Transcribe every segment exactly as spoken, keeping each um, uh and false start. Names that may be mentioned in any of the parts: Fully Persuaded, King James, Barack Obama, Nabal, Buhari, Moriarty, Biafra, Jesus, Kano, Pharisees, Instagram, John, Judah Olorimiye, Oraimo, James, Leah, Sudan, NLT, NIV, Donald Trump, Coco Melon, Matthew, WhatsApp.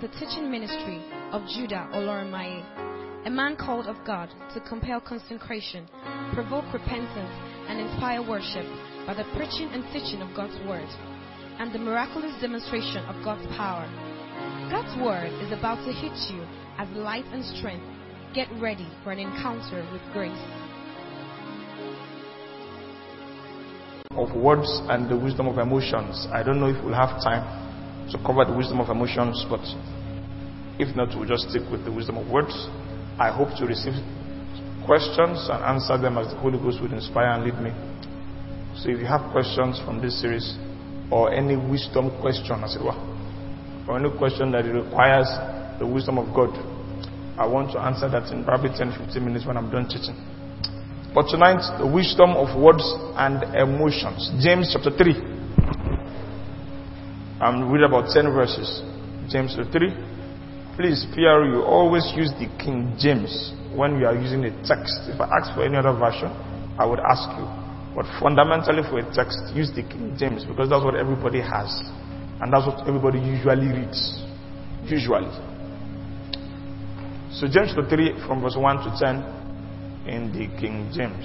to the teaching ministry of Judah Olorimiye, a man called of God to compel consecration, provoke repentance, and inspire worship by the preaching and teaching of God's word and the miraculous demonstration of God's power. God's word is about to hit you as light and strength. Get ready for an encounter with grace. Of words and the wisdom of emotions. I don't know if we'll have time to cover the wisdom of emotions, but if not, we'll just stick with the wisdom of words. I hope to receive questions and answer them as the Holy Ghost would inspire and lead me. So if you have questions from this series, or any wisdom question, as it were, or any question that requires the wisdom of God, I want to answer that in probably ten to fifteen minutes when I'm done teaching. But tonight, the wisdom of words and emotions. James chapter three. I'm reading about ten verses. James chapter three. Please, P R, you always use the King James when you are using a text. If I ask for any other version, I would ask you. But fundamentally for a text, use the King James, because that's what everybody has. And that's what everybody usually reads. Usually. So James three, from verse one to ten, in the King James.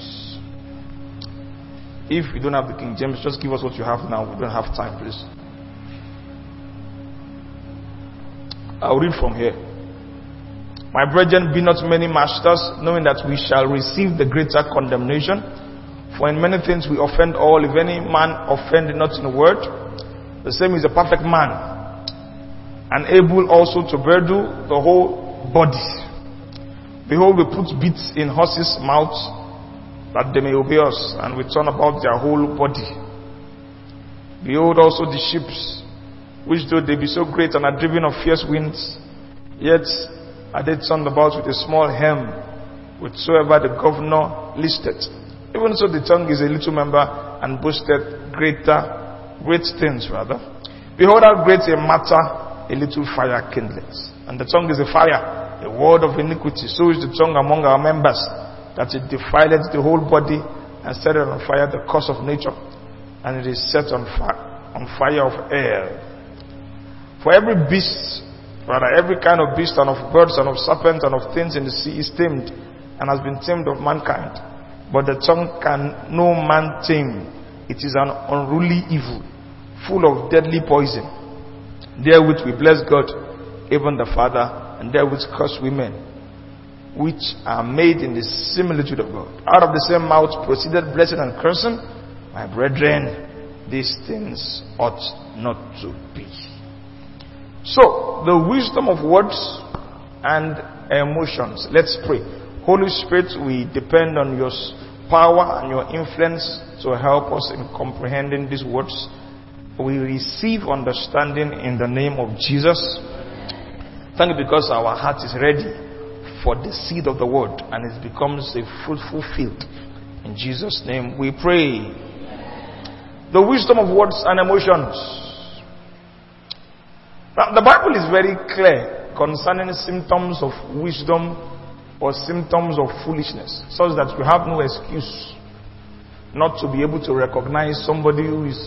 If you don't have the King James, just give us what you have now. We don't have time, please. I'll read from here. My brethren, be not many masters, knowing that we shall receive the greater condemnation. For in many things we offend all. If any man offend not in word, the same is a perfect man, and able also to bridle the whole body. Behold, we put bits in horses' mouths, that they may obey us, and we turn about their whole body. Behold also the sheep, which though they be so great and are driven of fierce winds, yet are they turned about with a small helm, whichsoever the governor listeth. Even so, the tongue is a little member and boasteth greater, great things rather. Behold, how great a matter a little fire kindleth. And the tongue is a fire, a word of iniquity. So is the tongue among our members, that it defileth the whole body and set on fire the course of nature, and it is set on fire, on fire of air. For every beast, rather every kind of beast and of birds and of serpents and of things in the sea is tamed, and has been tamed of mankind. But the tongue can no man tame. It is an unruly evil, full of deadly poison. Therewith we bless God, even the Father, and therewith curse we men, which are made in the similitude of God. Out of the same mouth proceeded blessing and cursing. My brethren, these things ought not to be. So, the wisdom of words and emotions. Let's pray. Holy Spirit, we depend on your power and your influence to help us in comprehending these words. We receive understanding in the name of Jesus. Thank you, because our heart is ready for the seed of the word, and it becomes a fruitful field. In Jesus' name we pray. The wisdom of words and emotions. Now, the Bible is very clear concerning symptoms of wisdom or symptoms of foolishness, such that you have no excuse not to be able to recognize somebody who is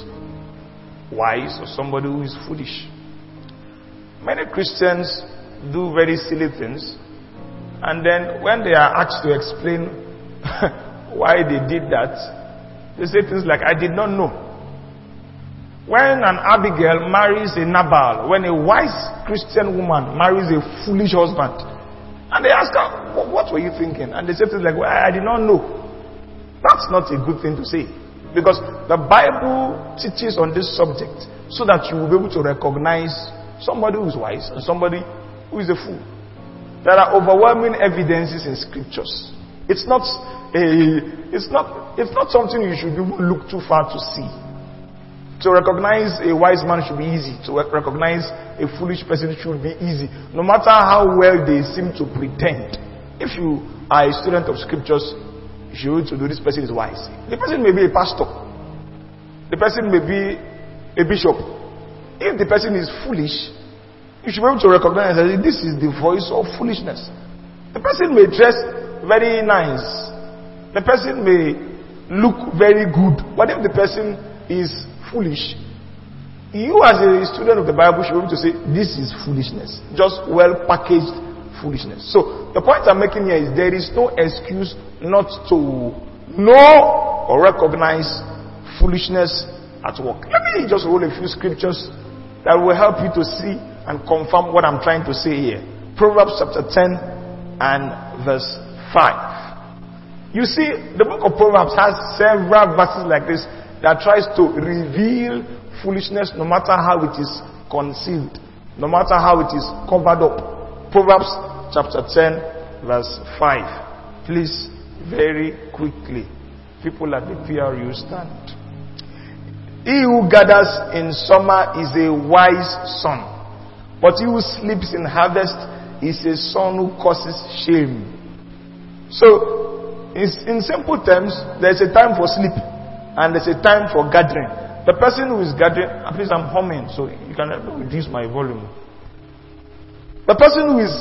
wise or somebody who is foolish. Many Christians do very silly things, and then when they are asked to explain why they did that, they say things like, I did not know. When an Abigail marries a Nabal, when a wise Christian woman marries a foolish husband, and they ask her, what were you thinking? And they say things like, well, I did not know. That's not a good thing to say. Because the Bible teaches on this subject so that you will be able to recognize somebody who is wise and somebody who is a fool. There are overwhelming evidences in scriptures. It's not a, it's not, it's not something you should even look too far to see. To recognize a wise man should be easy. To recognize a foolish person should be easy. No matter how well they seem to pretend. If you are a student of scriptures, you should read to do this person is wise. The person may be a pastor. The person may be a bishop. If the person is foolish, you should be able to recognize that this is the voice of foolishness. The person may dress very nice. The person may look very good. But if the person is foolish, you as a student of the Bible should be able to say, this is foolishness. Just well packaged foolishness. So the point I'm making here is there is no excuse not to know or recognize foolishness at work. Let me just roll a few scriptures that will help you to see and confirm what I'm trying to say here. Proverbs chapter ten and verse five. You see, the book of Proverbs has several verses like this that tries to reveal foolishness, no matter how it is concealed, no matter how it is covered up. Proverbs chapter ten, verse five. Please, very quickly. People at the P R U stand. He who gathers in summer is a wise son, but he who sleeps in harvest is a son who causes shame. So, in simple terms, there's a time for sleep and there's a time for gathering. The person who is gathering, at least I'm humming, so you can reduce my volume. The person who is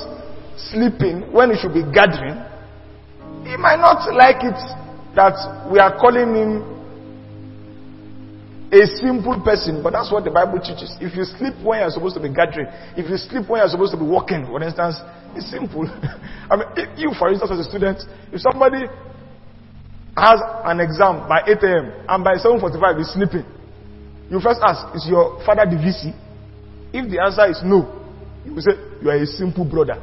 sleeping when he should be gathering, he might not like it that we are calling him a simple person, but that's what the Bible teaches. If you sleep when you're supposed to be gathering, if you sleep when you're supposed to be walking, for instance, it's simple. I mean, if you, for instance, as a student, if somebody has an exam by eight a.m. and by seven forty-five is sleeping, you first ask, is your father the V C? If the answer is no, you will say, you are a simple brother.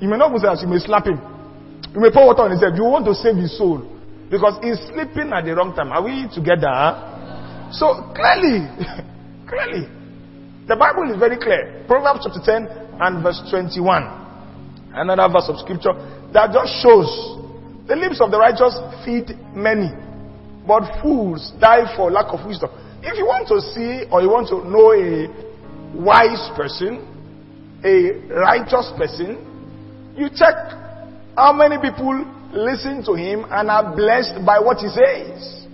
You may not go say that, you may slap him. You may pour water on his head. You want to save his soul. Because he's sleeping at the wrong time. Are we together? Huh? So, clearly, clearly, the Bible is very clear. Proverbs chapter ten and verse twenty-one. Another verse of scripture that just shows, the lips of the righteous feed many, but fools die for lack of wisdom. If you want to see or you want to know a wise person, a righteous person, you check how many people listen to him and are blessed by what he says.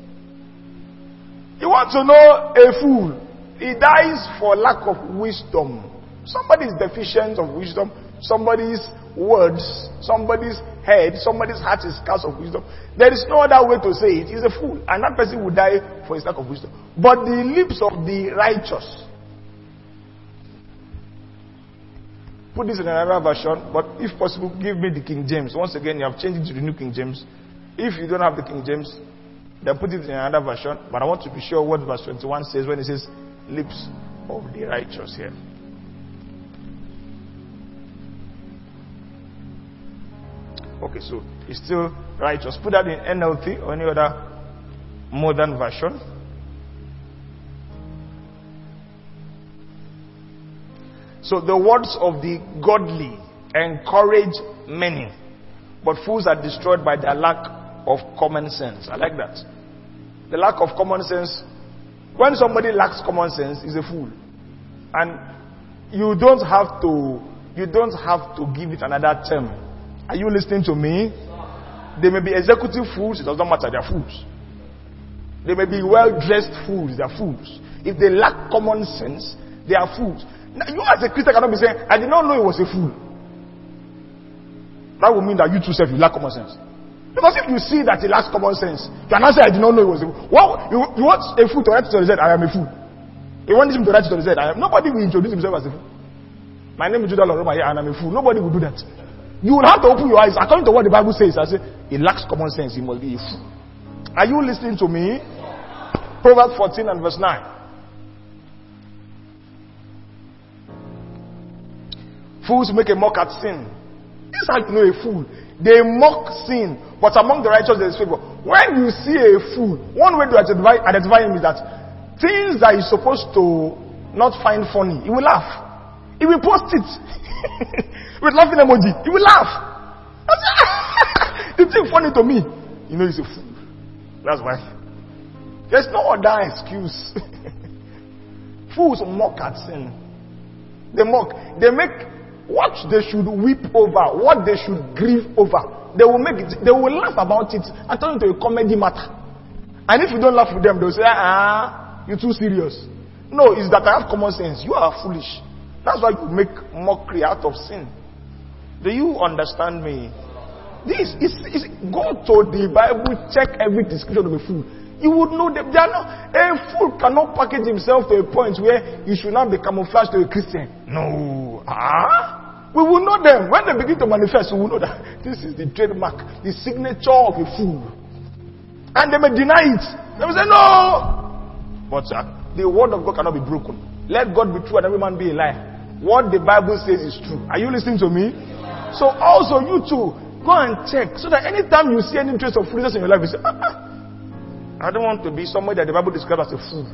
You want to know a fool, he dies for lack of wisdom. Somebody is deficient of wisdom, somebody's words, somebody's head, somebody's heart is scarce of wisdom. There is no other way to say it. He's a fool, and that person will die for his lack of wisdom. But the lips of the righteous. Put this in another version, but if possible, give me the King James. Once again, you have changed it to the New King James. If you don't have the King James, then put it in another version. But I want to be sure what verse twenty-one says when it says lips of the righteous here. Okay, so it's still righteous. Put that in N L T or any other modern version. So the words of the godly encourage many, but fools are destroyed by their lack of common sense. I like that. The lack of common sense. When somebody lacks common sense, is a fool. And you don't have to, you don't have to give it another term. Are you listening to me? They may be executive fools, it doesn't matter, they are fools. They may be well-dressed fools, they are fools. If they lack common sense, they are fools. Now, you as a Christian cannot be saying, I did not know he was a fool. That would mean that you too self, you lack common sense. Because if you see that he lacks common sense, you cannot say, I did not know he was a fool. Well, you, you want a fool to write it on his head, I am a fool. You want him to write it on his head, I am. Nobody will introduce himself as a fool. My name is Judah Olorimiye and I am a fool. Nobody will do that. You will have to open your eyes. According to what the Bible says, I say, he lacks common sense. He must be a fool. Are you listening to me? Proverbs fourteen and verse nine. Fools make a mock at sin. This is how you know a fool. They mock sin, but among the righteous there is favor. When you see a fool, one way to identify, identify him is that things that he's supposed to not find funny, he will laugh. He will post it with laughing emoji. He will laugh. It's funny to me. You know, he's a fool. That's why. There's no other excuse. Fools mock at sin. They mock. They make what they should weep over, what they should grieve over. They will make it. They will laugh about it and turn it into a comedy matter. And if you don't laugh with them, they'll say, ah, you're too serious. No, it's that I have common sense. You are foolish. That's why you make mockery out of sin. Do you understand me? This is, is go to the Bible, check every description of a fool. You would know them. They are not, a fool cannot package himself to a point where you should not be camouflaged to a Christian. No. Ah? We will know them. When they begin to manifest, we will know that this is the trademark, the signature of a fool. And they may deny it. They will say, no. But sir, the word of God cannot be broken. Let God be true and every man be a liar. What the Bible says is true. Are you listening to me? Yeah. So also you too, go and check. So that anytime you see any trace of foolishness in your life, you say, ah, ah. I don't want to be somebody that the Bible describes as a fool.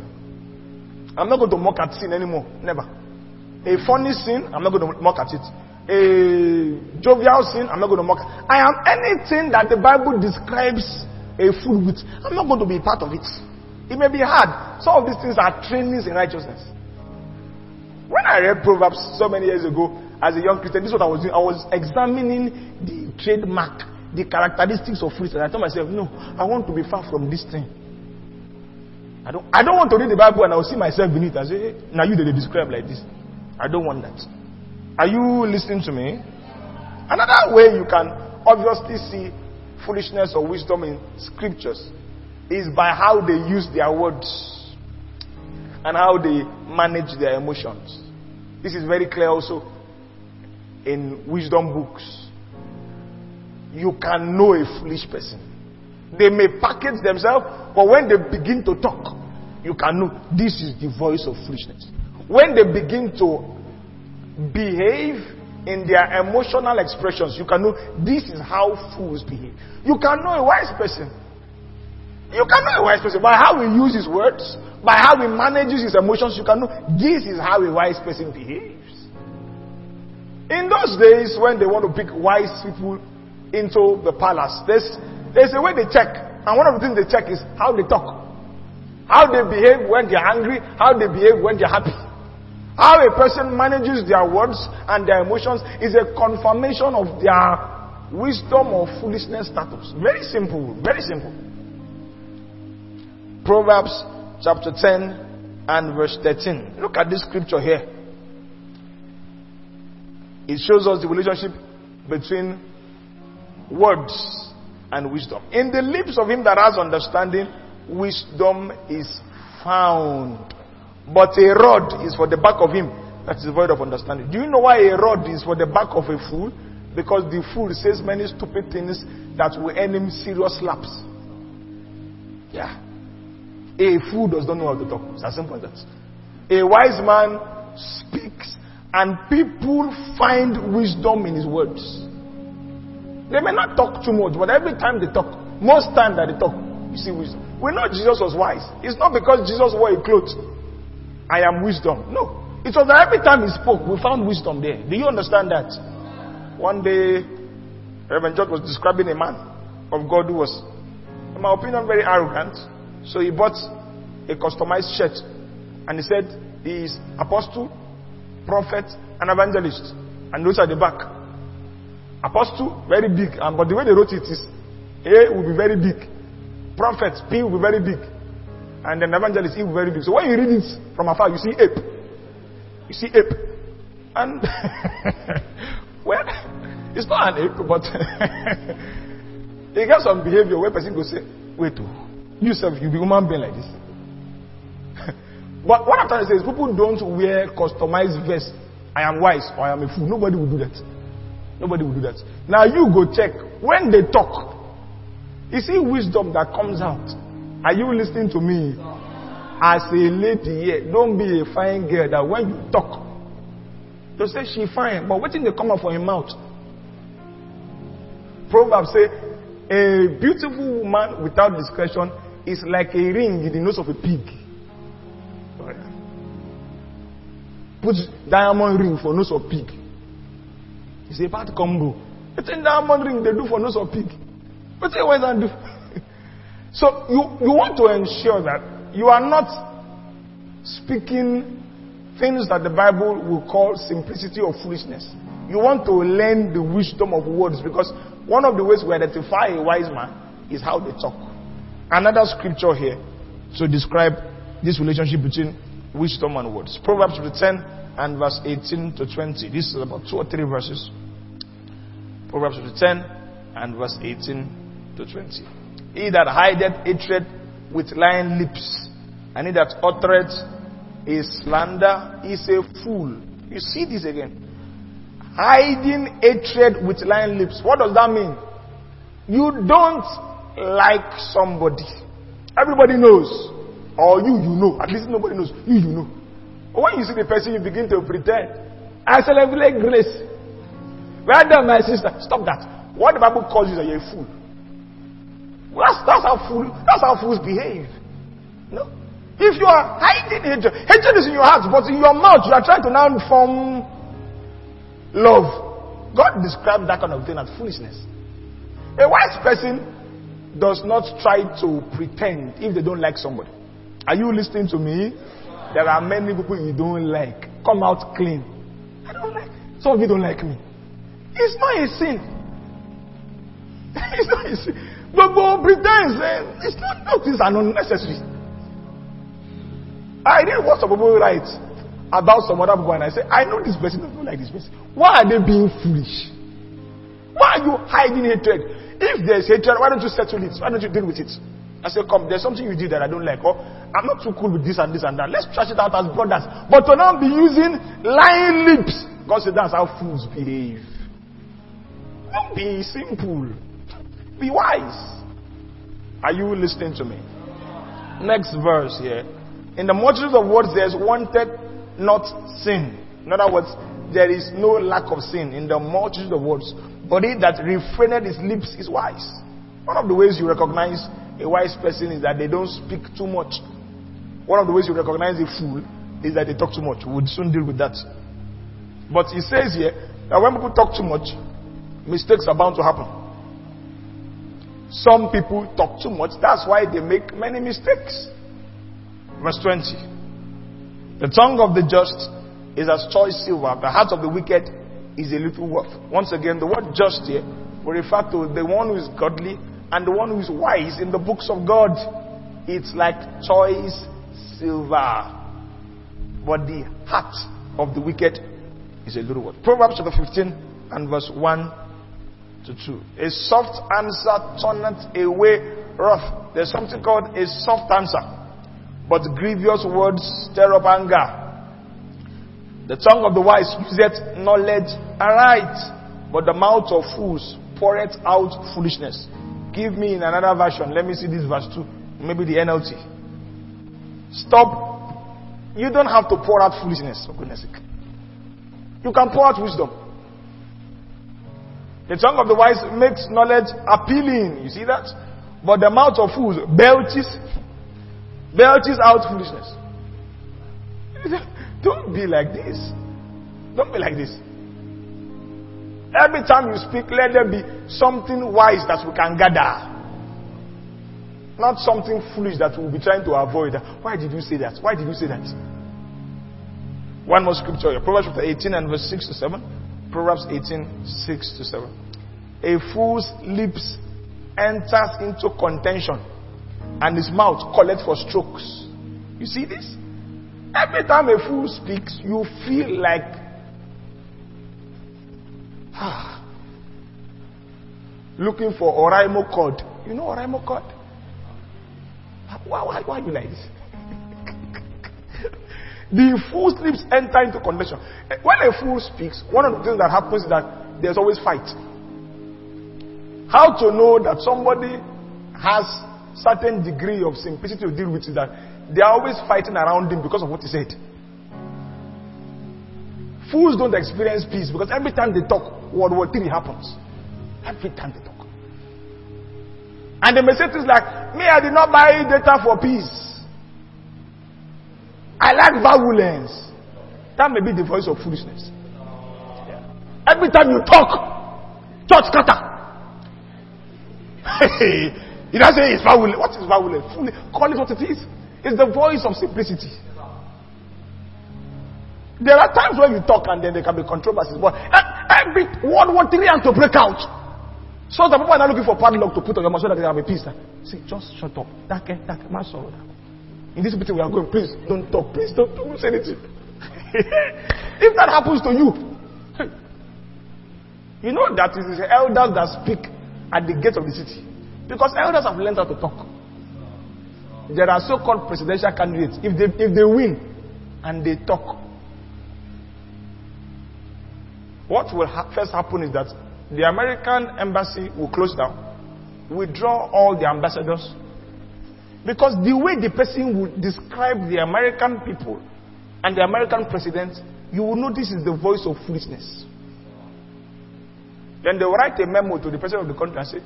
I'm not going to mock at sin anymore. Never. A funny sin, I'm not going to mock at it. A jovial sin, I'm not going to mock. I am anything that the Bible describes a fool with. I'm not going to be part of it. It may be hard. Some of these things are trainings in righteousness. When I read Proverbs so many years ago, as a young Christian, this is what I was doing. I was examining the trademark, the characteristics of fruits, and I told myself, no, I want to be far from this thing. I don't I don't want to read the Bible and I'll see myself in it and say, hey, now you did describe like this. I don't want that. Are you listening to me? Another way you can obviously see foolishness or wisdom in scriptures is by how they use their words and how they manage their emotions. This is very clear also in wisdom books. You can know a foolish person. They may package themselves, but when they begin to talk, you can know this is the voice of foolishness. When they begin to behave in their emotional expressions, you can know this is how fools behave. You can know a wise person. You can know a wise person by how he uses his words, by how he manages his emotions. You can know this is how a wise person behaves. In those days, when they want to pick wise people into the palace, There's there's a way they check, and one of the things they check is how they talk, how they behave when they're angry, how they behave when they're happy. How a person manages their words and their emotions is a confirmation of their wisdom or foolishness status. Very simple, very simple. Proverbs chapter ten and verse thirteen. Look at this scripture here. It shows us the relationship between words and wisdom. In the lips of him that has understanding, wisdom is found. But a rod is for the back of him that is void of understanding. Do you know why a rod is for the back of a fool? Because the fool says many stupid things that will earn him serious slaps. Yeah. A fool does not know how to talk. It's as simple as that. A wise man speaks and people find wisdom in his words. They may not talk too much, but every time they talk, most time that they talk, you see wisdom. We know Jesus was wise. It's not because Jesus wore a cloth, I am wisdom. No. It's that every time he spoke, we found wisdom there. Do you understand that? One day, Reverend George was describing a man of God who was, in my opinion, very arrogant. So he bought a customized shirt. And he said, he is apostle, prophet, and evangelist. And those at the back. Apostle, very big, um, but the way they wrote it is A will be very big, prophet P will be very big, and then evangelist E will be very big. So when you read it from afar, you see ape, you see ape, and well, it's not an ape, but it gets some behavior where person will say, "Wait, you yourself, you be human being like this." But what I'm trying to say is, people don't wear customized vests. I am wise or I am a fool. Nobody will do that. Nobody will do that. Now you go check. When they talk, you see wisdom that comes out. Are you listening to me? As a lady here, don't be a fine girl that when you talk, they say she fine, but what did they come out from her mouth? Proverbs say, a beautiful woman without discretion is like a ring in the nose of a pig. Put diamond ring for nose of pig. It's a bad combo. It's a diamond ring they do for nose of pig. But say, why don't do? So you, you want to ensure that you are not speaking things that the Bible will call simplicity or foolishness. You want to learn the wisdom of words, because one of the ways we identify a wise man is how they talk. Another scripture here to describe this relationship between wisdom and words. Proverbs ten and verse eighteen to twenty. This is about two or three verses. Proverbs ten and verse eighteen to twenty. He that hideth hatred with lying lips, and he that uttereth a slander is a fool. You see this again. Hiding hatred with lying lips. What does that mean? You don't like somebody. Everybody knows. Or you, you know. At least nobody knows. You, you know. But when you see the person, you begin to pretend. I celebrate grace. Well done, my sister. Stop that. What the Bible calls you is that you're a fool. That's, that's how fool, that's how fools behave. No? If you are hiding hatred, hatred is in your heart, but in your mouth you are trying to now form love. God described that kind of thing as foolishness. A wise person does not try to pretend if they don't like somebody. Are you listening to me? There are many people you don't like. Come out clean. I don't like. Some of you don't like me. It's not a sin. It's not a sin. But God pretends. It's not, not things are unnecessary. I read what some people write about some other people, and I say, I know this person doesn't like this person. Why are they being foolish? Why are you hiding hatred? If there's hatred, why don't you settle it? Why don't you deal with it? I say, come, there's something you did that I don't like. Or I'm not too cool with this and this and that. Let's trash it out as brothers. But to now be using lying lips. God said that's how fools behave. Don't be simple. Be wise. Are you listening to me? Next verse here. In the multitude of words, there's wanted not sin. In other words, there is no lack of sin in the multitude of words. But he that refrained his lips is wise. One of the ways you recognize a wise person is that they don't speak too much. One of the ways you recognize a fool is that they talk too much. We'll soon deal with that. But he says here that when people talk too much, mistakes are bound to happen. Some people talk too much. That's why they make many mistakes. Verse twenty. The tongue of the just is as choice silver. The heart of the wicked is a little worth. Once again, the word just here will refer to the one who is godly and the one who is wise in the books of God. It's like choice silver. But the heart of the wicked is a little worth. Proverbs chapter fifteen and verse one. To two. A soft answer turneth away wrath. There's something called a soft answer, but grievous words stir up anger. The tongue of the wise useth knowledge aright, but the mouth of fools poureth out foolishness. Give me in another version. Let me see this verse two. Maybe the N L T. Stop. You don't have to pour out foolishness, for goodness sake. You can pour out wisdom. The tongue of the wise makes knowledge appealing. You see that? But the mouth of fools belches, belches out foolishness. Don't be like this. Don't be like this. Every time you speak, let there be something wise that we can gather. Not something foolish that we'll be trying to avoid. Why did you say that? Why did you say that? One more scripture here. Proverbs chapter eighteen and verse six to seven. Proverbs eighteen, six to seven. A fool's lips enters into contention, and his mouth calleth for strokes. You see this? Every time a fool speaks, you feel like, ah, looking for Oraimo cord. You know Oraimo cord? Why, why, why are you like this? The fool slips enter into contention. When a fool speaks, one of the things that happens is that there's always fight. How to know that somebody has certain degree of simplicity to deal with is that they are always fighting around him because of what he said. Fools don't experience peace because every time they talk, World War Three happens. Every time they talk. And they may say things like, me, I did not buy data for peace. I like violence. That may be the voice of foolishness. Yeah. Every time you talk, church cutter. Hey, you don't say it's violence. What is violence? Call it what it is. It's the voice of simplicity. There are times when you talk and then there can be controversies. But every one, one, three, and to break out. So the people are not looking for padlock to put on your mouth so that they have a peace. See, just shut up. That can, that can, my soul. In this meeting we are going, please don't talk, please don't, don't say anything. If that happens to you, you know that it is the elders that speak at the gate of the city. Because elders have learned how to talk. there are so-called presidential candidates. If they, if they win and they talk, what will ha- first happen is that the American embassy will close down, withdraw all the ambassadors. Because the way the person will describe the American people and the American president, you will know this is the voice of foolishness. Then they will write a memo to the president of the country and say,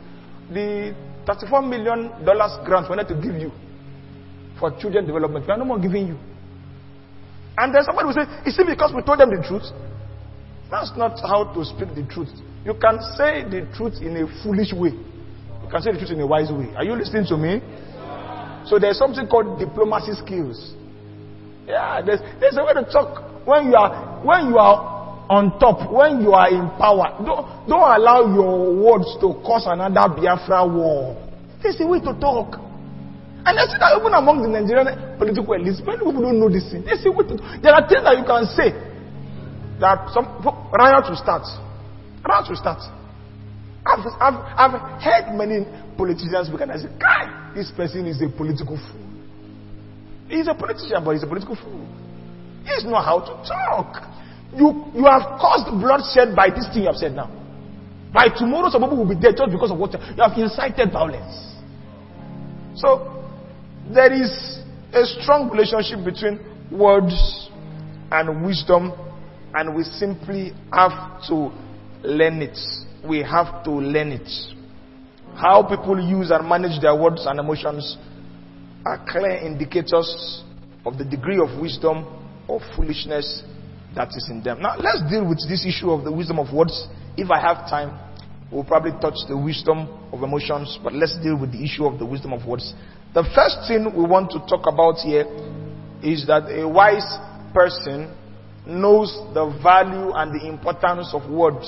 the thirty-four million dollars grant we wanted to give you for children development, we are no more giving you. And then somebody will say, it's because we told them the truth. That's not how to speak the truth. You can say the truth in a foolish way. You can say the truth in a wise way. Are you listening to me? So there's something called diplomacy skills. Yeah, there's, there's a way to talk when you are when you are on top, when you are in power. Don't don't allow your words to cause another Biafra war. There's a way to talk. And I see that even among the Nigerian political elites, many people don't know this thing. There's a way to, there are things that you can say that some riots will start. Riots will start. I've, I've, I've heard many politicians speak and I say, God, this person is a political fool. He's a politician, but he's a political fool. He doesn't know how to talk. You, you have caused bloodshed by this thing you have said now. By tomorrow, some people will be dead just because of what you have incited violence. So, there is a strong relationship between words and wisdom. And we simply have to learn it. We have to learn it. How people use and manage their words and emotions are clear indicators of the degree of wisdom or foolishness that is in them. Now, let's deal with this issue of the wisdom of words. If I have time, we'll probably touch the wisdom of emotions, but let's deal with the issue of the wisdom of words. The first thing we want to talk about here is that a wise person knows the value and the importance of words.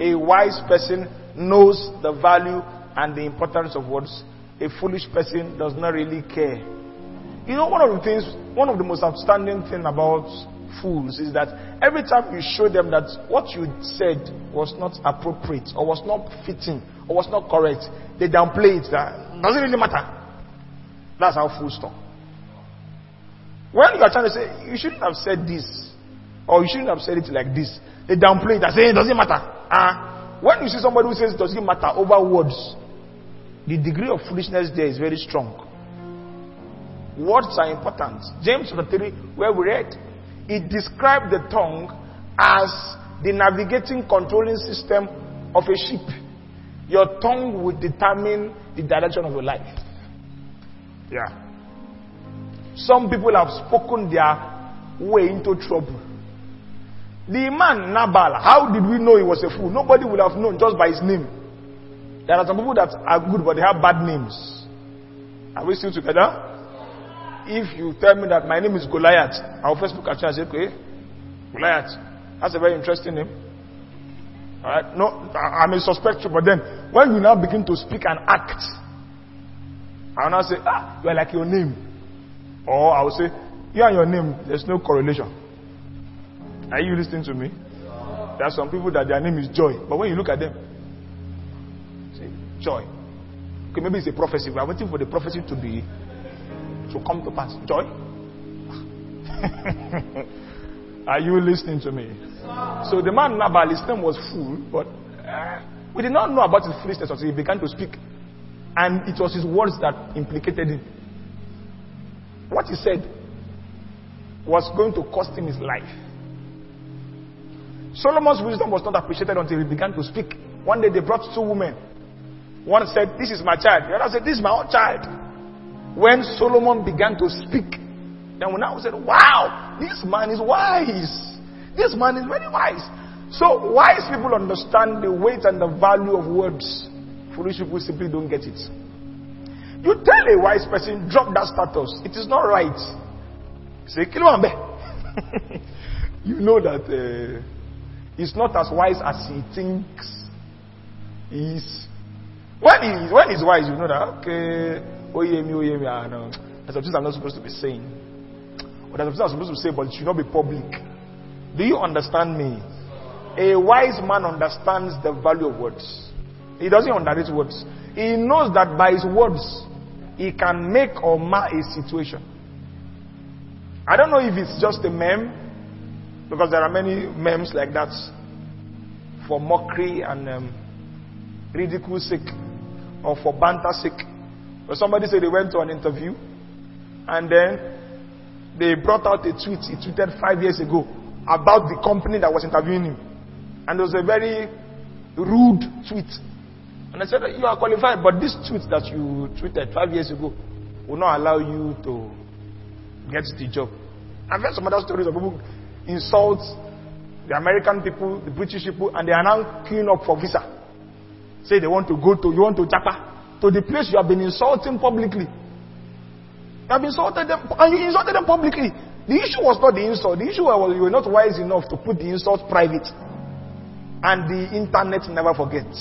A wise person knows the value and the importance of words. A foolish person does not really care. You know, one of the things, one of the most outstanding things about fools is that every time you show them that what you said was not appropriate or was not fitting or was not correct, they downplay it. That doesn't really matter. That's how fools talk. When you are trying to say, you shouldn't have said this, or you shouldn't have said it like this, they downplay it and say, it doesn't matter. Uh, when you see somebody who says it doesn't matter over words, the degree of foolishness there is very strong. Words are important. James chapter three, where we read, it described the tongue as the navigating, controlling system of a ship. Your tongue will determine the direction of your life. Yeah. Some people have spoken their way into trouble. The man Nabal, how did we know he was a fool? Nobody would have known just by his name. There are some people that are good, but they have bad names. Are we still together? If you tell me that my name is Goliath, I'll first look at you and say, okay, Goliath, that's a very interesting name. All right, no, I, I may suspect you, but then when you now begin to speak and act, I'll now say, ah, you are like your name. Or I would say, you and your name, there's no correlation. Are you listening to me? There are some people that their name is Joy, but when you look at them, say, Joy. Okay, maybe it's a prophecy. We are waiting for the prophecy to be, to come to pass. Joy? Are you listening to me? So the man Nabal, his name was fool, but uh, we did not know about his foolishness until he began to speak. And it was his words that implicated him. What he said was going to cost him his life. Solomon's wisdom was not appreciated until he began to speak. One day they brought two women. One said, this is my child. The other said, this is my own child. When Solomon began to speak, then we now said, wow, this man is wise. This man is very wise. So wise people understand the weight and the value of words. Foolish people simply don't get it. You tell a wise person, drop that status. It is not right. Say, Kilombe. You know that uh, he's not as wise as he thinks he is. When, he, when he's wise, you know that, okay, oyemi, oyemi, I know. There's some things I'm not supposed to be saying. Or there's some things I'm supposed to say, but it should not be public. Do you understand me? A wise man understands the value of words. He doesn't underrate words. He knows that by his words, It can make or mar a situation. I don't know if it's just a meme, because there are many memes like that for mockery and um, ridicule sake, or for banter sake. But somebody said they went to an interview and then they brought out a tweet he tweeted five years ago about the company that was interviewing him. And it was a very rude tweet. And I said, you are qualified, but this tweet that you tweeted five years ago will not allow you to get the job. I've heard some other stories of people insult the American people, the British people, and they are now queuing up for visa. Say they want to go to, you want to Japan, to the place you have been insulting publicly. You have insulted them, and you insulted them publicly. The issue was not the insult. The issue was you were not wise enough to put the insult private. And the internet never forgets.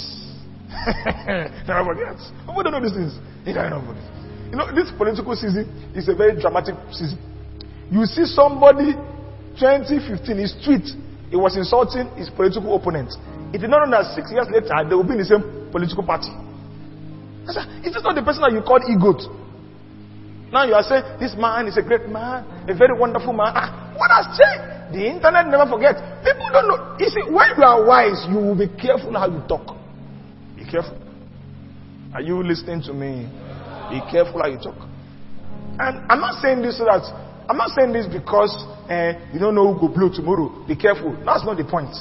Never forgets. People don't know these things. You know, this political season is a very dramatic season. You see somebody, twenty fifteen, his tweet, it was insulting his political opponent. It did not know that six years later, they will be in the same political party. Is this not the person that you called egot? Now you are saying, this man is a great man, a very wonderful man. Ah, what has changed? The internet never forgets. People don't know. You see, when you are wise, you will be careful how you talk. Be careful. Are you listening to me? Be careful how you talk. And I'm not saying this so that, I'm not saying this because uh, you don't know who will blow tomorrow. Be careful. That's not the point.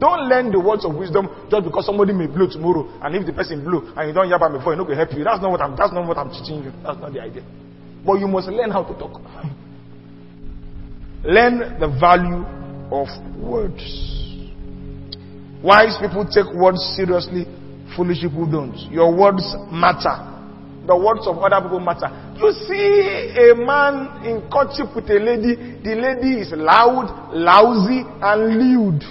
Don't learn the words of wisdom just because somebody may blow tomorrow. And if the person blew and you don't hear about before, you know, will help you. That's not what I'm. That's not what I'm teaching you. That's not the idea. But you must learn how to talk. Learn the value of words. Wise people take words seriously, foolish people don't. Your words matter. The words of other people matter. You see a man in courtship with a lady, the lady is loud, lousy, and lewd.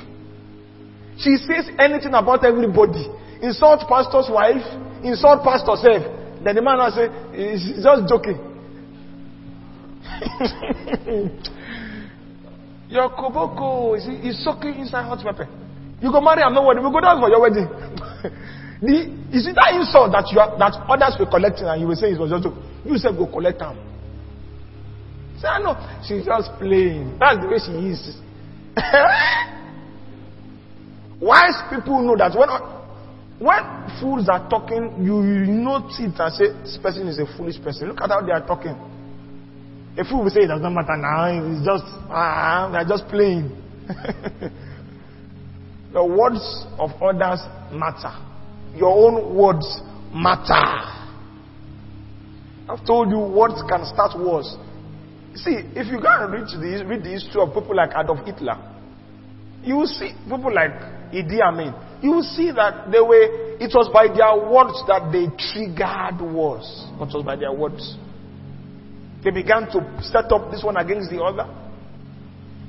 She says anything about everybody. Insult pastor's wife, insult pastor's self. Then the man will say, he's just joking. Your koboko is, is soaking inside hot pepper. You go marry, I'm not worried. We go down for your wedding. the, is it that insult that you are, that others were collecting and you will say it was just joke? You say go collect them. Say no, she's just playing. That's the way she is. Wise people know that when when fools are talking, you notice it and say this person is a foolish person. Look at how they are talking. A fool will say it doesn't matter now, it's just, ah, they're just playing. The words of others matter. Your own words matter. I've told you, words can start wars. See, if you go and read the, read the history of people like Adolf Hitler, you will see people like Idi Amin, you will see that they were, it was by their words that they triggered wars. It was by their words. They began to set up this one against the other.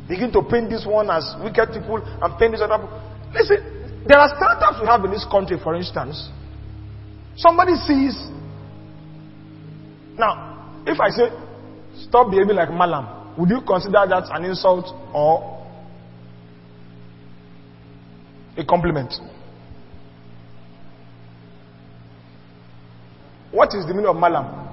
Begin to paint this one as wicked people and paint this other. Listen, there are startups we have in this country, for instance. Somebody sees. Now, if I say, stop behaving like Malam, would you consider that an insult or a compliment? What is the meaning of Malam?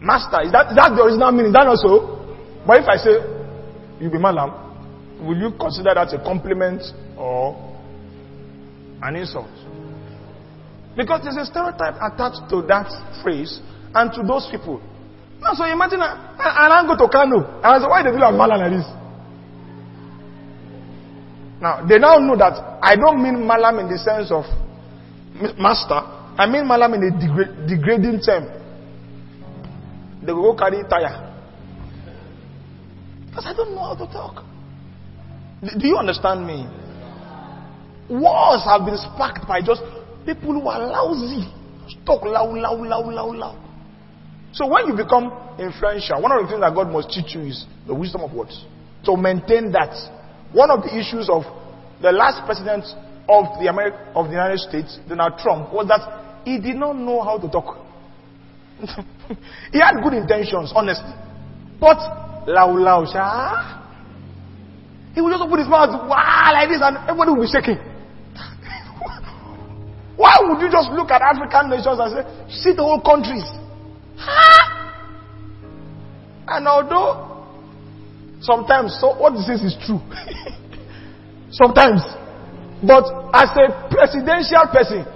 Master, is that that's the original meaning? Is that not so? But if I say, you be Malam, will you consider that a compliment or an insult? Because there's a stereotype attached to that phrase and to those people. Now, so imagine, and I go to Kano, and I say, why do they do like Malam like this? Now, they now know that I don't mean Malam in the sense of master, I mean Malam in a degra- degrading term. They will go carry tire. Because I don't know how to talk. Do you understand me? Wars have been sparked by just people who are lousy. Just talk loud, loud, loud, loud, loud. So when you become influential, one of the things that God must teach you is the wisdom of words. So maintain that. One of the issues of the last president of the, Ameri- of the United States, Donald Trump, was that he did not know how to talk. He had good intentions, honestly. But, lau lau sha. He would just put his mouth, wow, like this, and everybody would be shaking. Why would you just look at African nations and say, see the whole countries? Ha! And although sometimes, so what it says is true. Sometimes. But as a presidential person,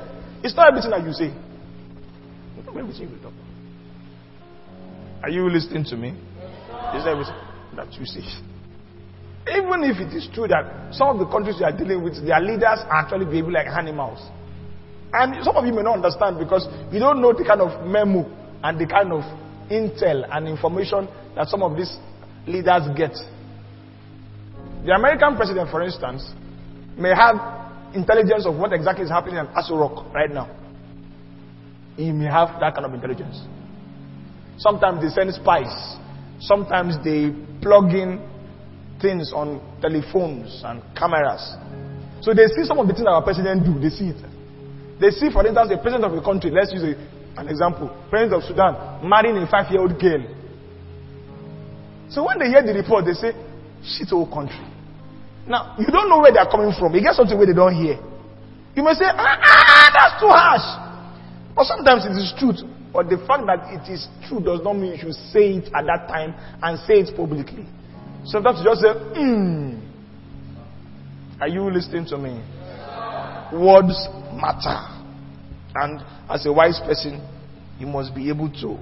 it's not everything that you say. It's not everything you talk. Are you listening to me? It's not everything that you say. Even if it is true that some of the countries you are dealing with, their leaders are actually behaving like animals. And some of you may not understand because you don't know the kind of memo and the kind of intel and information that some of these leaders get. The American president, for instance, may have intelligence of what exactly is happening in Aso Rock right now. He may have that kind of intelligence. Sometimes they send spies. Sometimes they plug in things on telephones and cameras. So they see some of the things that our president do. They see it. They see, for instance, the president of the country. Let's use a, an example. President of Sudan marrying a five-year-old girl. So when they hear the report, they say, shit, whole country. Now, you don't know where they are coming from. You get something where they don't hear. You may say, ah, ah, that's too harsh. But sometimes it is truth. But the fact that it is true does not mean you should say it at that time and say it publicly. Sometimes you just say, hmm. Are you listening to me? Words matter. And as a wise person, you must be able to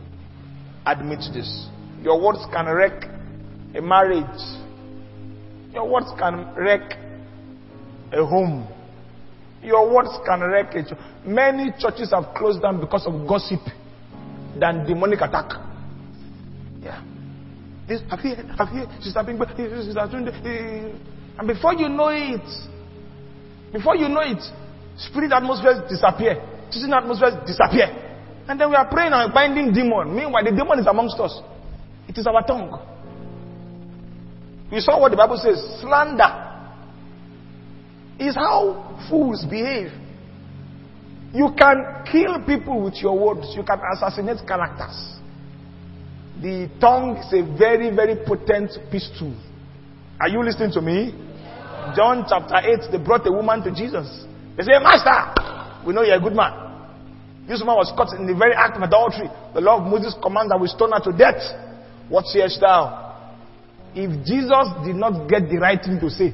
admit this. Your words can wreck a marriage. Your words can wreck a home. Your words can wreck a church. Many churches have closed down because of gossip than demonic attack. Yeah. This, have you, have you, sister, and before you know it, before you know it, spirit atmospheres disappear, teaching atmospheres disappear, and then we are praying and binding demon. Meanwhile, the demon is amongst us. It is our tongue. We saw what the Bible says: slander is how fools behave. You can kill people with your words. You can assassinate characters. The tongue is a very, very potent pistol. Are you listening to me? Yeah. John chapter eight, they brought a woman to Jesus. They said, Master, we know you're a good man. This woman was caught in the very act of adultery. The law of Moses commands that we stone her to death. What sayest thou? If Jesus did not get the right thing to say,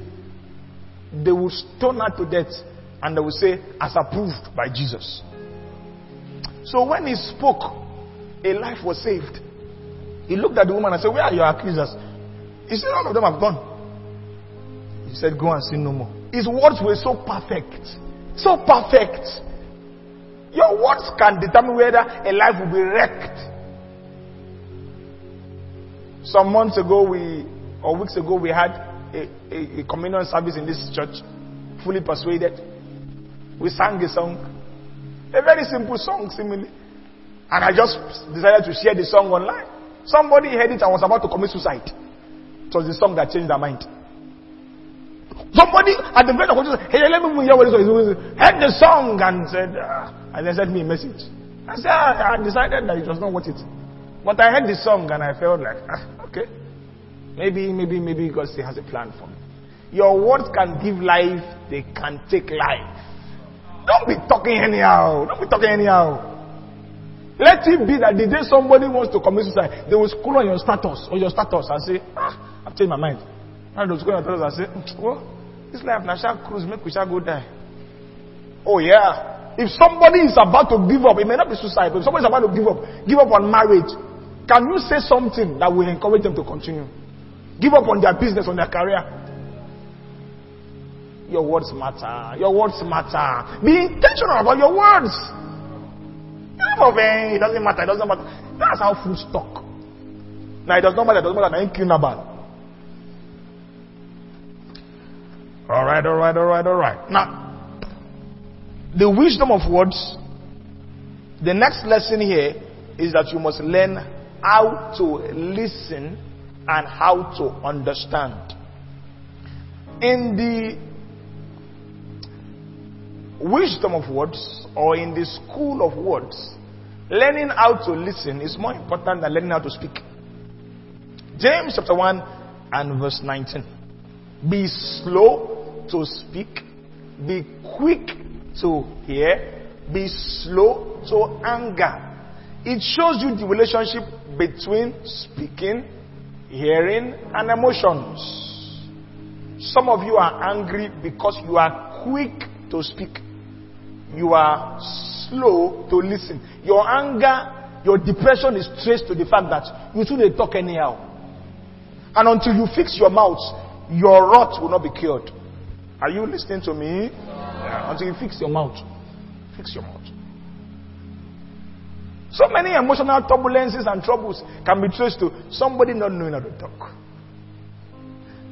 they will stone her to death. And they will say, as approved by Jesus. So when he spoke, a life was saved. He looked at the woman and said, where are your accusers? He said, all of them have gone. He said, go and sin no more. His words were so perfect. So perfect. Your words can determine whether a life will be wrecked. Some months ago, we, or weeks ago, we had a, a, a communion service in this church. Fully Persuaded. We sang a song. A very simple song, seemingly. And I just decided to share the song online. Somebody heard it and was about to commit suicide. It was the song that changed their mind. Somebody at the break of conscience said, hey, let me hear what this is. Heard the song and said, ah, and they sent me a message. I said, ah, I decided that it was not worth it. But I heard the song and I felt like, ah, okay. Maybe, maybe, maybe God still has a plan for me. Your words can give life, they can take life. Don't be talking anyhow. Don't be talking anyhow. Let it be that the day somebody wants to commit suicide, they will scroll on your status, on your status, and say, ah, I've changed my mind. And they'll scroll on your status and say, well, this life, na shall cruise, make we shall go die. Oh yeah. If somebody is about to give up, it may not be suicide, but if somebody is about to give up, give up on marriage, can you say something that will encourage them to continue? Give up on their business, on their career. Your words matter. Your words matter. Be intentional about your words. It doesn't matter, it doesn't matter. That's how fools talk. Now it does not matter, it doesn't matter. I ain't killing Nabal. Alright, alright, alright, alright. Now, the wisdom of words, the next lesson here is that you must learn how to listen and how to understand. In the wisdom of words, or in the school of words, learning how to listen is more important than learning how to speak. James chapter one and verse nineteen. Be slow to speak, be quick to hear, Be slow to anger. It shows you the relationship between speaking, hearing, and emotions. Some of you are angry because you are quick to speak. You are slow to listen. Your anger, your depression is traced to the fact that you shouldn't talk anyhow. And until you fix your mouth, your rot will not be cured. Are you listening to me? Yeah. Until you fix your mouth. Fix your mouth. So many emotional turbulences and troubles can be traced to somebody not knowing how to talk.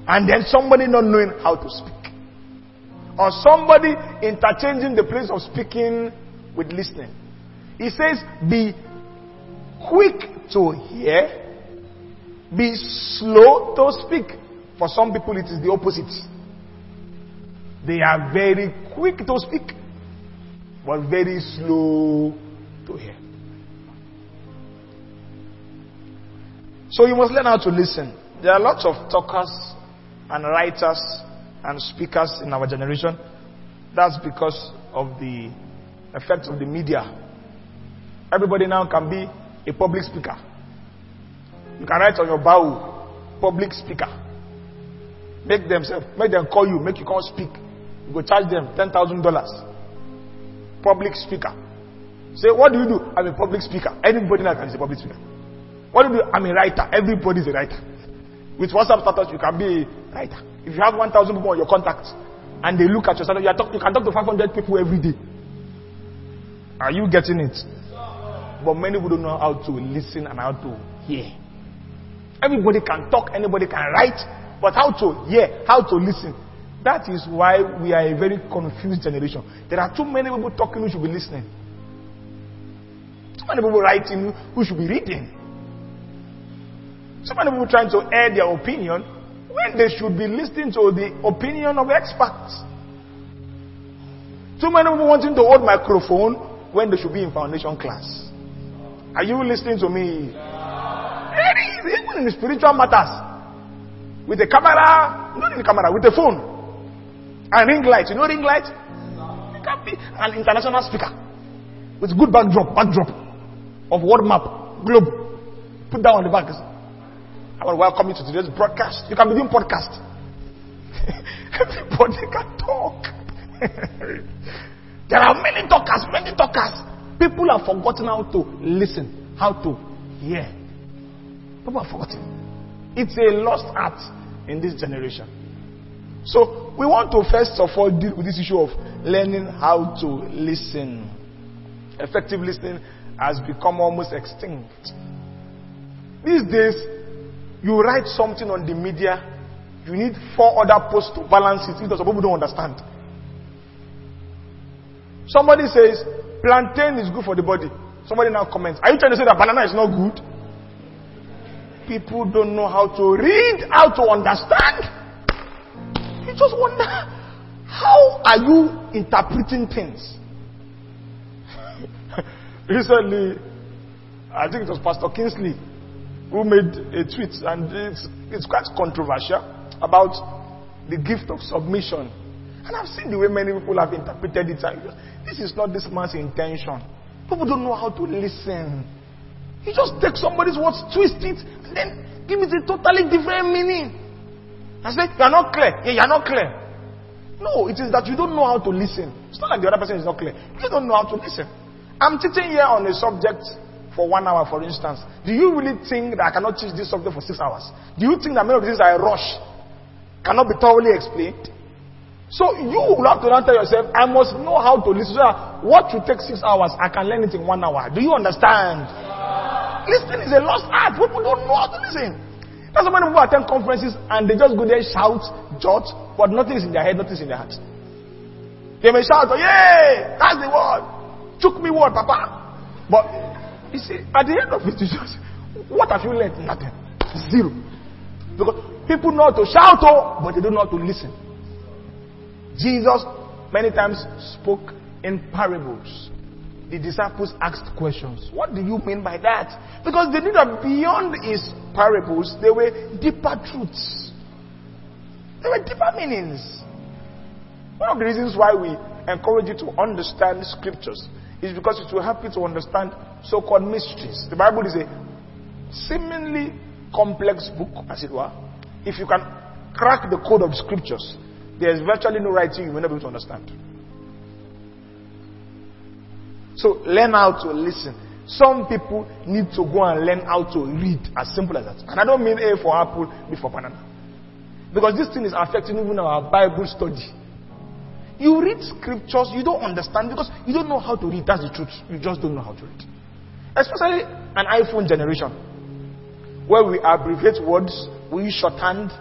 And then somebody not knowing how to speak. Or somebody interchanging the place of speaking with listening. He says, be quick to hear, be slow to speak. For some people it is the opposite. They are very quick to speak, but very slow to hear. So you must learn how to listen. There are lots of talkers and writers and speakers in our generation. That's because of the effect of the media. Everybody now can be a public speaker. You can write on your bio, public speaker. Make them, make them call you, make you come speak. You go charge them ten thousand dollars. Public speaker. Say, what do you do? I'm a public speaker. Anybody now can be a public speaker. What do you do? I'm a writer. Everybody's a writer. With WhatsApp status, you can be a writer. If you have one thousand people on your contacts and they look at your status, you, talk, you can talk to five hundred people every day. Are you getting it? But many people don't know how to listen and how to hear. Everybody can talk, anybody can write, but how to hear, how to listen. That is why we are a very confused generation. There are too many people talking who should be listening. Too many people writing who should be reading. So many people trying to air their opinion when they should be listening to the opinion of experts. Too many people wanting to hold microphone when they should be in foundation class. Are you listening to me? Very easy, even in spiritual matters. With a camera, not in the camera, with a phone. And ring light. You know ring light? You can be an international speaker. With good backdrop, backdrop of world map, globe. Put that on the back. I want to welcome you to today's broadcast. You can be doing podcast. Everybody can talk. There are many talkers, many talkers. People have forgotten how to listen, how to hear. People have forgotten. It's a lost art in this generation. So we want to first of all deal with this issue of learning how to listen. Effective listening has become almost extinct. These days, you write something on the media, you need four other posts to balance it because people don't understand. Somebody says, plantain is good for the body. Somebody now comments, are you trying to say that banana is not good? People don't know how to read, how to understand. You just wonder, how are you interpreting things? Recently, I think it was Pastor Kingsley who made a tweet, and it's, it's quite controversial, about the gift of submission. And I've seen the way many people have interpreted it. This is not this man's intention. People don't know how to listen. You just take somebody's words, twist it, and then give it a totally different meaning. I said, you're not clear. Yeah, you're not clear. No, it is that you don't know how to listen. It's not like the other person is not clear. You don't know how to listen. I'm teaching here on a subject for one hour, for instance. Do you really think that I cannot teach this subject for six hours? Do you think that many of these are a rush? Cannot be thoroughly explained? So you will have to now tell yourself, I must know how to listen. So that what should take six hours, I can learn it in one hour. Do you understand? Yeah. Listening is a lost art. People don't know how to listen. That's why many people attend conferences and they just go there, shout, jot, but nothing is in their head, nothing is in their heart. They may shout, oh, yay, that's the word. Took me word, Papa. But you see, at the end of it, just, what have you learned? Nothing. Zero. Because people know how to shout, but they don't know how to listen. Jesus many times spoke in parables. The disciples asked questions. What do you mean by that? Because they knew that beyond his parables, there were deeper truths. There were deeper meanings. One of the reasons why we encourage you to understand scriptures is because it will help you to understand so-called mysteries. The Bible is a seemingly complex book, as it were. If you can crack the code of scriptures, there is virtually no writing you will not be able to understand. So learn how to listen. Some people need to go and learn how to read, as simple as that. And I don't mean A for apple, B for banana. Because this thing is affecting even our Bible study. You read scriptures, you don't understand because you don't know how to read. That's the truth. You just don't know how to read. Especially an iPhone generation, where we abbreviate words, we use shorthand.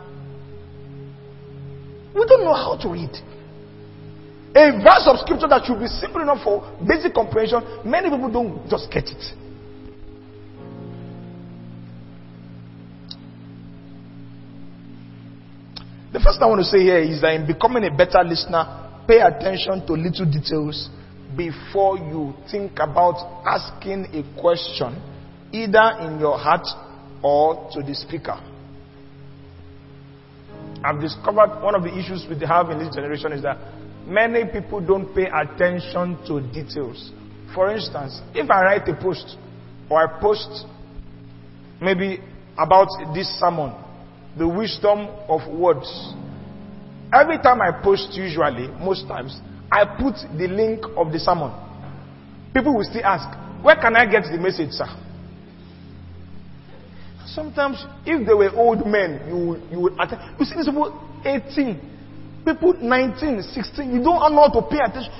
We don't know how to read. A verse of scripture that should be simple enough for basic comprehension, many people don't just get it. The first thing I want to say here is that in becoming a better listener, pay attention to little details before you think about asking a question, either in your heart or to the speaker. I've discovered one of the issues we have in this generation is that many people don't pay attention to details. For instance, if I write a post, or I post maybe about this sermon, the wisdom of words. Every time I post, usually, most times, I put the link of the sermon. People will still ask, where can I get the message, sir? Sometimes, if they were old men, you, you would attend. You see, this people eighteen. People nineteen, sixteen, you don't know how to pay attention.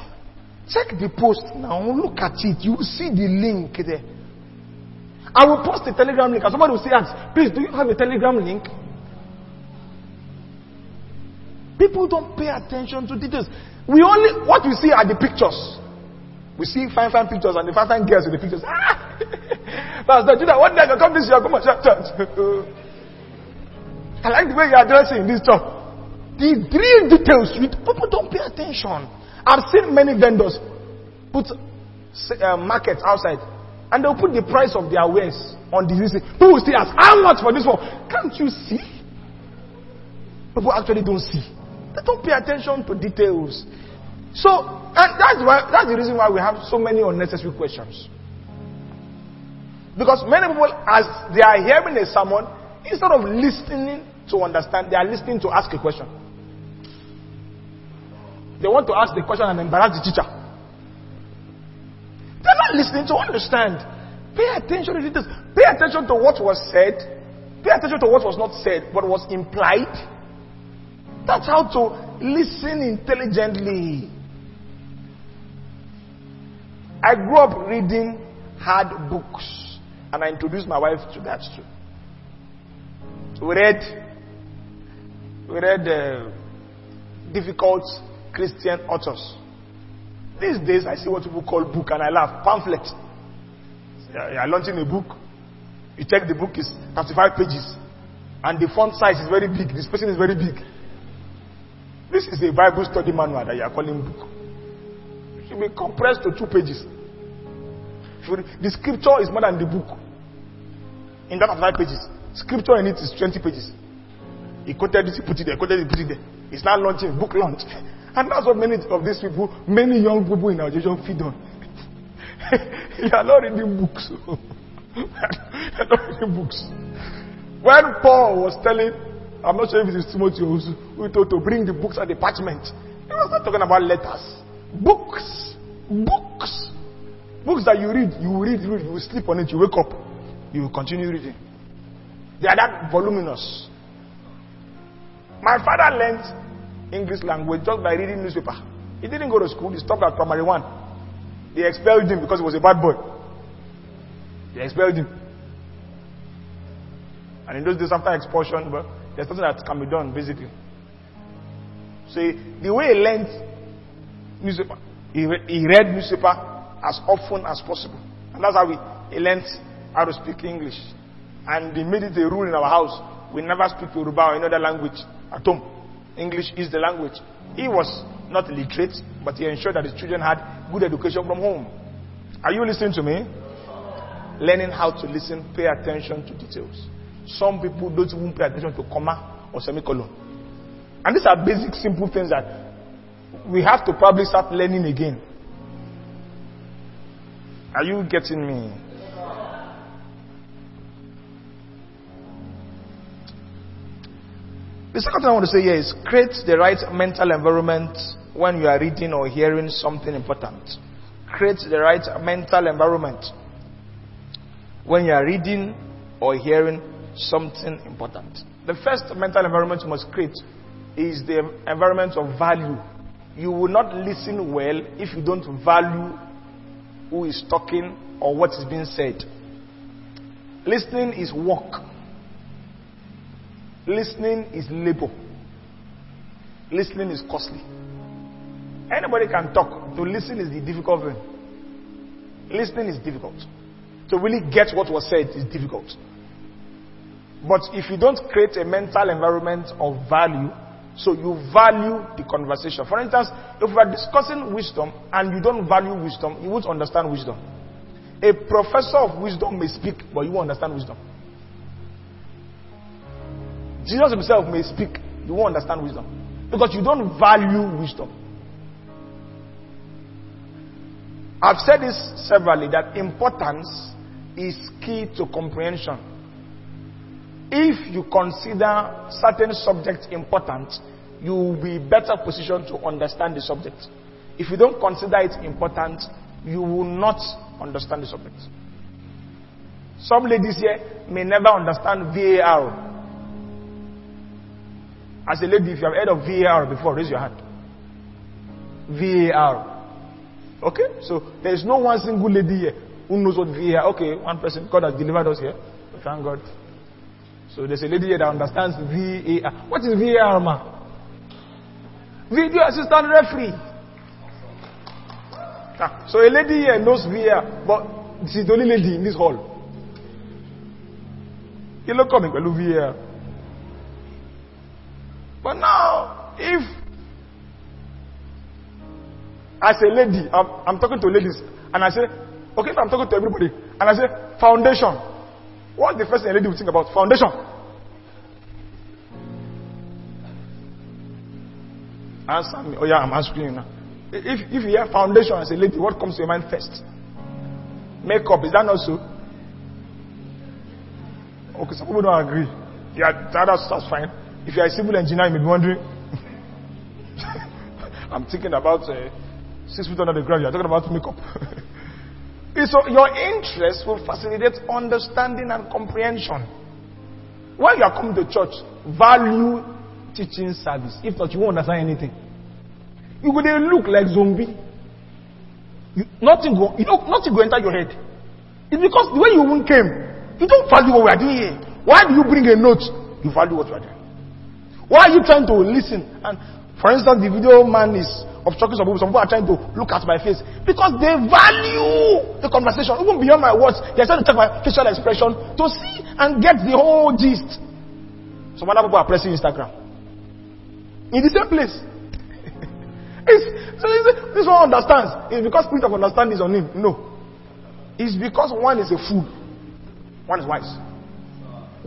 Check the post now, look at it. You will see the link there. I will post a Telegram link and somebody will say, ask, please, do you have a Telegram link? People don't pay attention to details. We only, what we see are the pictures. We see fine, fine pictures and the fine, fine girls with the pictures. Ah! Pastor Judah, what day you come this year? Come on, church. I like the way you are dressing this church. The real details, people don't pay attention. I've seen many vendors put uh, markets outside and they'll put the price of their wares on this thing. People will still ask, how much for this one? Can't you see? People actually don't see. They don't pay attention to details. So, and that's why, that's the reason why we have so many unnecessary questions. Because many people, as they are hearing a sermon, instead of listening to understand, they are listening to ask a question. They want to ask the question and embarrass the teacher. They're not listening to understand. Pay attention to details. Pay attention to what was said. Pay attention to what was not said, what was implied. That's how to listen intelligently. I grew up reading hard books, and I introduced my wife to that too. We read, we read uh, difficult Christian authors. These days, I see what people call book, and I laugh. Pamphlet. You are launching a book. You check the book is thirty-five pages, and the font size is very big. The spacing is very big. This is a Bible study manual that you are calling book. It should be compressed to two pages. The scripture is more than the book. In that thirty-five pages, scripture in it is twenty pages. He quoted this, he put it there, he quoted it, he put it there. It's now launching, book launch. And that's what many of these people, many young people in our generation feed on. You are not reading books. You are not reading books. When Paul was telling, I'm not sure if it is Timothy also, who told to bring the books and the parchment, he was not talking about letters. Books. Books. Books that you read, you read, read, you will sleep on it, you wake up, you will continue reading. They are that voluminous. My father learned English language just by reading newspaper. He didn't go to school. He stopped at primary one. They expelled him because he was a bad boy. They expelled him. And in those days after expulsion, well, there's nothing that can be done, basically. See, the way he learned newspaper, he, re- he read newspaper as often as possible. And that's how he, he learned how to speak English. And they made it a rule in our house. We never speak Yoruba or another language at home. English is the language. He was not literate, but he ensured that his children had good education from home. Are you listening to me? Learning how to listen, pay attention to details. Some people don't even pay attention to comma or semicolon. And these are basic, simple things that we have to probably start learning again. Are you getting me? The second thing I want to say here is create the right mental environment when you are reading or hearing something important. Create the right mental environment when you are reading or hearing something important. The first mental environment you must create is the environment of value. You will not listen well if you don't value who is talking or what is being said. Listening is work. Listening is labor. Listening is costly. Anybody can talk. To listen is the difficult thing. Listening is difficult. To really get what was said is difficult. But if you don't create a mental environment of value, so you value the conversation. For instance, if we are discussing wisdom and you don't value wisdom, you won't understand wisdom. A professor of wisdom may speak, but you won't understand wisdom. Jesus himself may speak, you won't understand wisdom. Because you don't value wisdom. I've said this severally, that importance is key to comprehension. If you consider certain subjects important, you will be better positioned to understand the subject. If you don't consider it important, you will not understand the subject. Some ladies here may never understand V A R. As a lady, if you have heard of V A R before, raise your hand. V A R. Okay? So there is no one single lady here who knows what V A R. Okay, one person, God has delivered us here. Thank God. So there's a lady here that understands V A R. What is V A R, ma? Video assistant referee. Ah, so a lady here knows V A R, but she's the only lady in this hall. You look coming, well, V A R. But now, if as a lady, I'm, I'm talking to ladies, and I say, okay, I'm talking to everybody, and I say, foundation. What's the first thing a lady will think about? Foundation. Answer me. Oh yeah, I'm asking you now. If, if you hear foundation as a lady, what comes to your mind first? Makeup, is that not so? Okay, some people don't agree. Yeah, that's, that's fine. If you're a civil engineer, you may be wondering. I'm thinking about uh, six feet under the ground, you're talking about makeup. So your interest will facilitate understanding and comprehension. When you are coming to church, value teaching service. If not, you won't understand anything. You go there look like zombie. You, nothing go, you know, nothing go enter your head. It's because the way you even came, you don't value what we are doing here. Why do you bring a note? You value what we are doing. Why are you trying to listen? And for instance, the video man is obstructing some people. Some people are trying to look at my face because they value the conversation. Even beyond my words, they're trying to check my facial expression to see and get the whole gist. Some other people are pressing Instagram in the same place. it's, so it's, this one understands. It's because spirit of understanding is on him. No, it's because one is a fool, one is wise.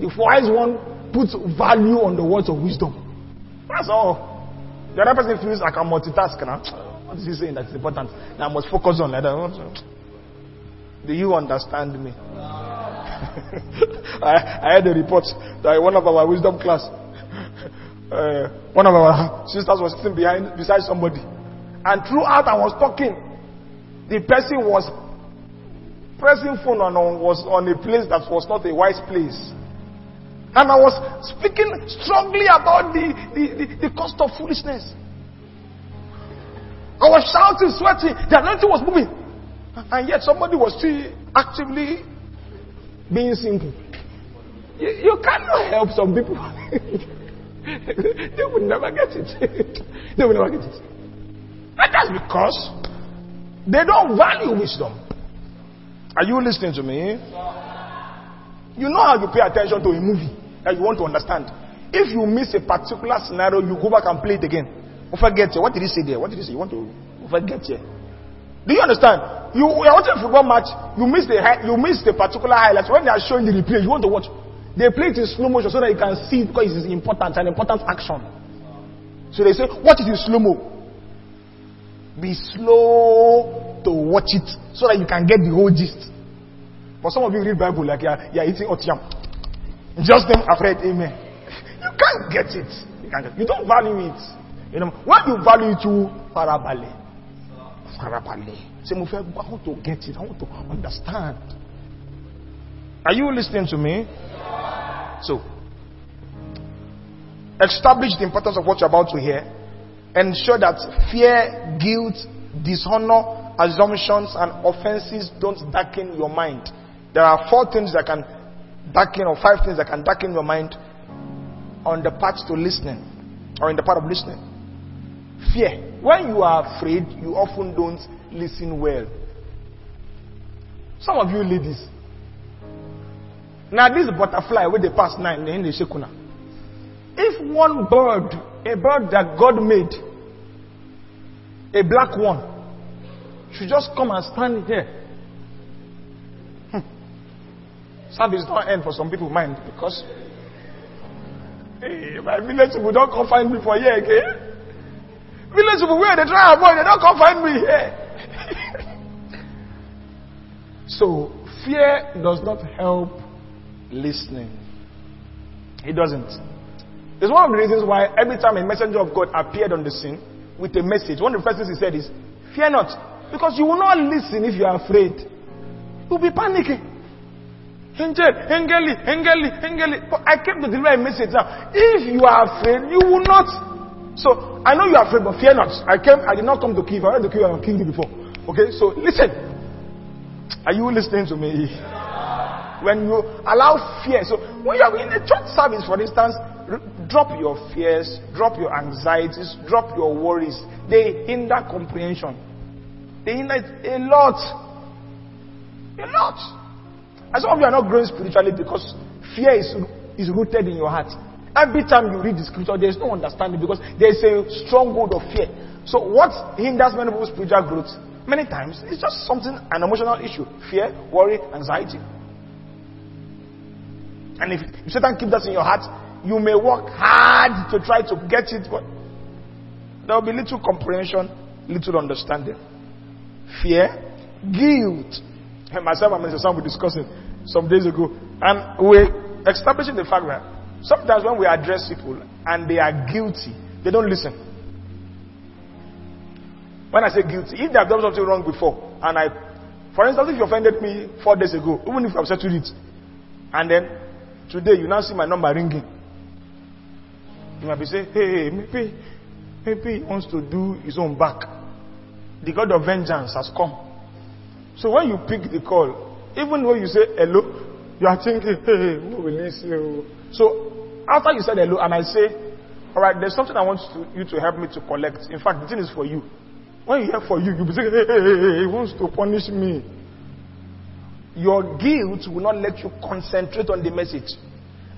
The wise one puts value on the words of wisdom. That's all. The other person feels I can multitask now. What is he saying that's important? Now I must focus on that. Do you understand me? I, I had a report that one of our wisdom class, uh, one of our sisters was sitting behind beside somebody, and throughout I was talking. The person was pressing phone and on, was on a place that was not a wise place. And I was speaking strongly about the, the, the, the cost of foolishness. I was shouting, sweating. The anointing was moving. And yet somebody was still actively being simple. You, you cannot help some people. They will never get it. They will never get it. And that's because they don't value wisdom. Are you listening to me? You know how you pay attention to a movie that you want to understand. If you miss a particular scenario, you go back and play it again. Don't forget it. What did he say there? What did he say? You want to forget it. Do you understand? You are watching a football match. You miss the high, you miss the particular highlights. When they are showing the replay, you want to watch. They play it in slow motion so that you can see it because it is important, an important action. So they say, what is the slow mo? Be slow to watch it so that you can get the whole gist. But some of you read Bible like you're, you're eating hot yam. Just them afraid, amen. You can't get it. You can't get it. You don't value it. You know when you value it, you farabale, farabale. Say, I want to get it. I want to understand. Are you listening to me? So, establish the importance of what you're about to hear. Ensure that fear, guilt, dishonor, assumptions, and offenses don't darken your mind. There are four things that can darken, or five things that can darken your mind on the path to listening, or in the path of listening. Fear. When you are afraid, you often don't listen well. Some of you ladies. Now this butterfly, when they pass nine, then they say kuna. If one bird, a bird that God made, a black one, should just come and stand here. Hmm. Service don't end for some people's mind because hey, my village people don't come find me for here again. Village people where they try and avoid, they don't come find me here. So fear does not help listening. It doesn't. It's one of the reasons why every time a messenger of God appeared on the scene with a message, one of the first things he said is, fear not, because you will not listen if you are afraid. You'll be panicking. Angel, Engeli, Engeli, Engeli. But I came to deliver a message now. If you are afraid, you will not. So, I know you are afraid, but fear not. I came, I did not come to kill you. I went to kill you, I killed you before. Okay, so listen. Are you listening to me? When you allow fear, so when you are in a church service, for instance, drop your fears, drop your anxieties, drop your worries. They hinder comprehension. They hinder it a lot. A lot. And some of you are not growing spiritually because fear is, is rooted in your heart. Every time you read the scripture, there is no understanding because there is a stronghold of fear. So what hinders many people's spiritual growth? Many times, it's just something, an emotional issue. Fear, worry, anxiety. And if Satan keeps that in your heart, you may work hard to try to get it, but there will be little comprehension, little understanding. Fear, guilt. And myself and Mister Sam were discussing some days ago, and we're establishing the fact that sometimes when we address people and they are guilty, they don't listen. When I say guilty, if they have done something wrong before, and I, for instance, if you offended me four days ago, even if I've settled it, and then today you now see my number ringing. You might be saying, hey, maybe, maybe he wants to do his own back. The God of vengeance has come. So when you pick the call, even when you say hello, you are thinking, hey, who will listen? So after you said hello, and I say, all right, there's something I want you to help me to collect. In fact, the thing is for you. When you hear for you, you'll be saying, hey, hey, hey, he wants to punish me. Your guilt will not let you concentrate on the message.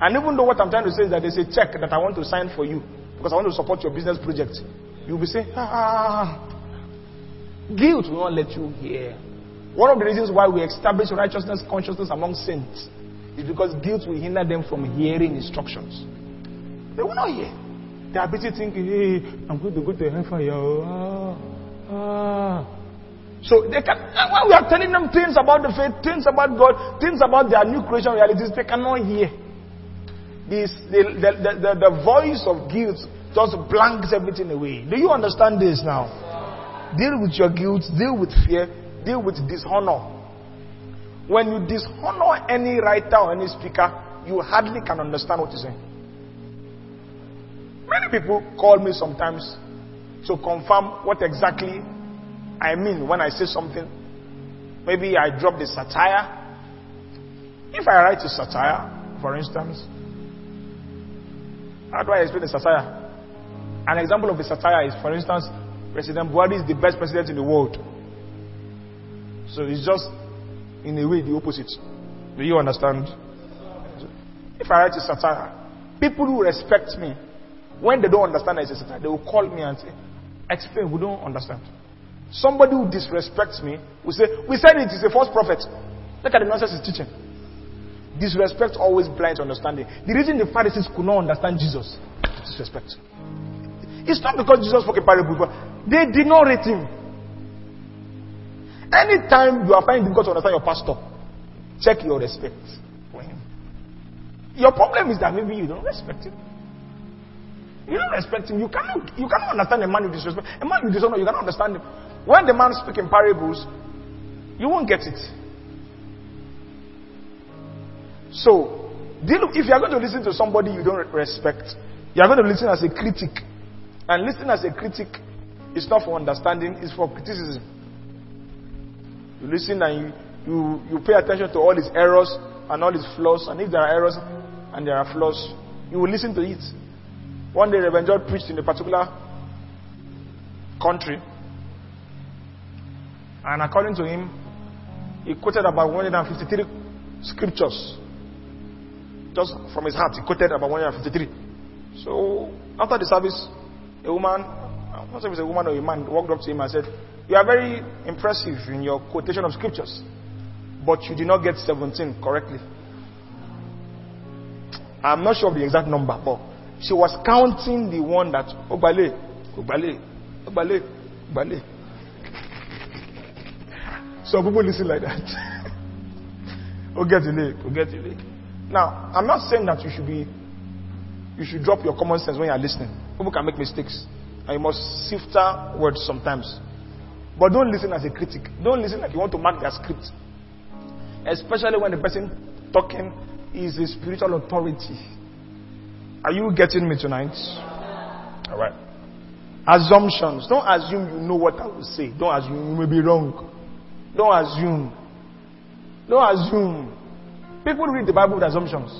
And even though what I'm trying to say is that there's a check that I want to sign for you because I want to support your business project, you'll be saying, ah, guilt will not let you hear. One of the reasons why we establish righteousness consciousness among saints is because guilt will hinder them from hearing instructions. They will not hear. They are busy thinking, hey, I'm going to go to hellfire. Ah, ah. So they can, when we are telling them things about the faith, things about God, things about their new creation realities, they cannot hear. This, the, the, the, the, the voice of guilt just blanks everything away. Do you understand this now? Deal with your guilt, deal with fear, deal with dishonor. When you dishonor any writer or any speaker, you hardly can understand what you're saying. Many people call me sometimes to confirm what exactly I mean when I say something. Maybe I drop the satire. If I write a satire, for instance, how do I explain the satire? An example of the satire is, for instance, President Buhari is the best president in the world. So it's just, in a way, the opposite. Do you understand? If I write a satire, people who respect me, when they don't understand it's a satire, they will call me and say, explain, we don't understand. Somebody who disrespects me will say, we said it is a false prophet. Look at the nonsense he's teaching. Disrespect always blinds understanding. The reason the Pharisees could not understand Jesus is disrespect. It's not because Jesus spoke a parable, but they did not rate him. Anytime you are finding it difficult to understand your pastor, check your respect for him. Your problem is that maybe you don't respect him. You don't respect him. You cannot, you cannot understand a man with disrespect. A man with dishonor, you cannot understand him. When the man speaks in parables, you won't get it. So, if you are going to listen to somebody you don't respect, you are going to listen as a critic. And listening as a critic is not for understanding, it's for criticism. You listen and you, you, you pay attention to all his errors and all his flaws. And if there are errors and there are flaws, you will listen to it. One day, Reverend George preached in a particular country. And according to him, he quoted about one hundred fifty-three scriptures. Just from his heart, he quoted about one hundred fifty-three. So, after the service, a woman, I don't know if it was a woman or a man, walked up to him and said, "You are very impressive in your quotation of scriptures, but you did not get seventeen correctly." I'm not sure of the exact number, but she was counting the one that, Obale, Obale, Obale, Obale. So people listen like that. Ogetile, Ogetile. Now, I'm not saying that you should be, you should drop your common sense when you are listening. People can make mistakes, and you must sift out words sometimes. But don't listen as a critic. Don't listen like you want to mark their script. Especially when the person talking is a spiritual authority. Are you getting me tonight? All right. Assumptions. Don't assume you know what I will say. Don't assume. You may be wrong. Don't assume. Don't assume. People read the Bible with assumptions.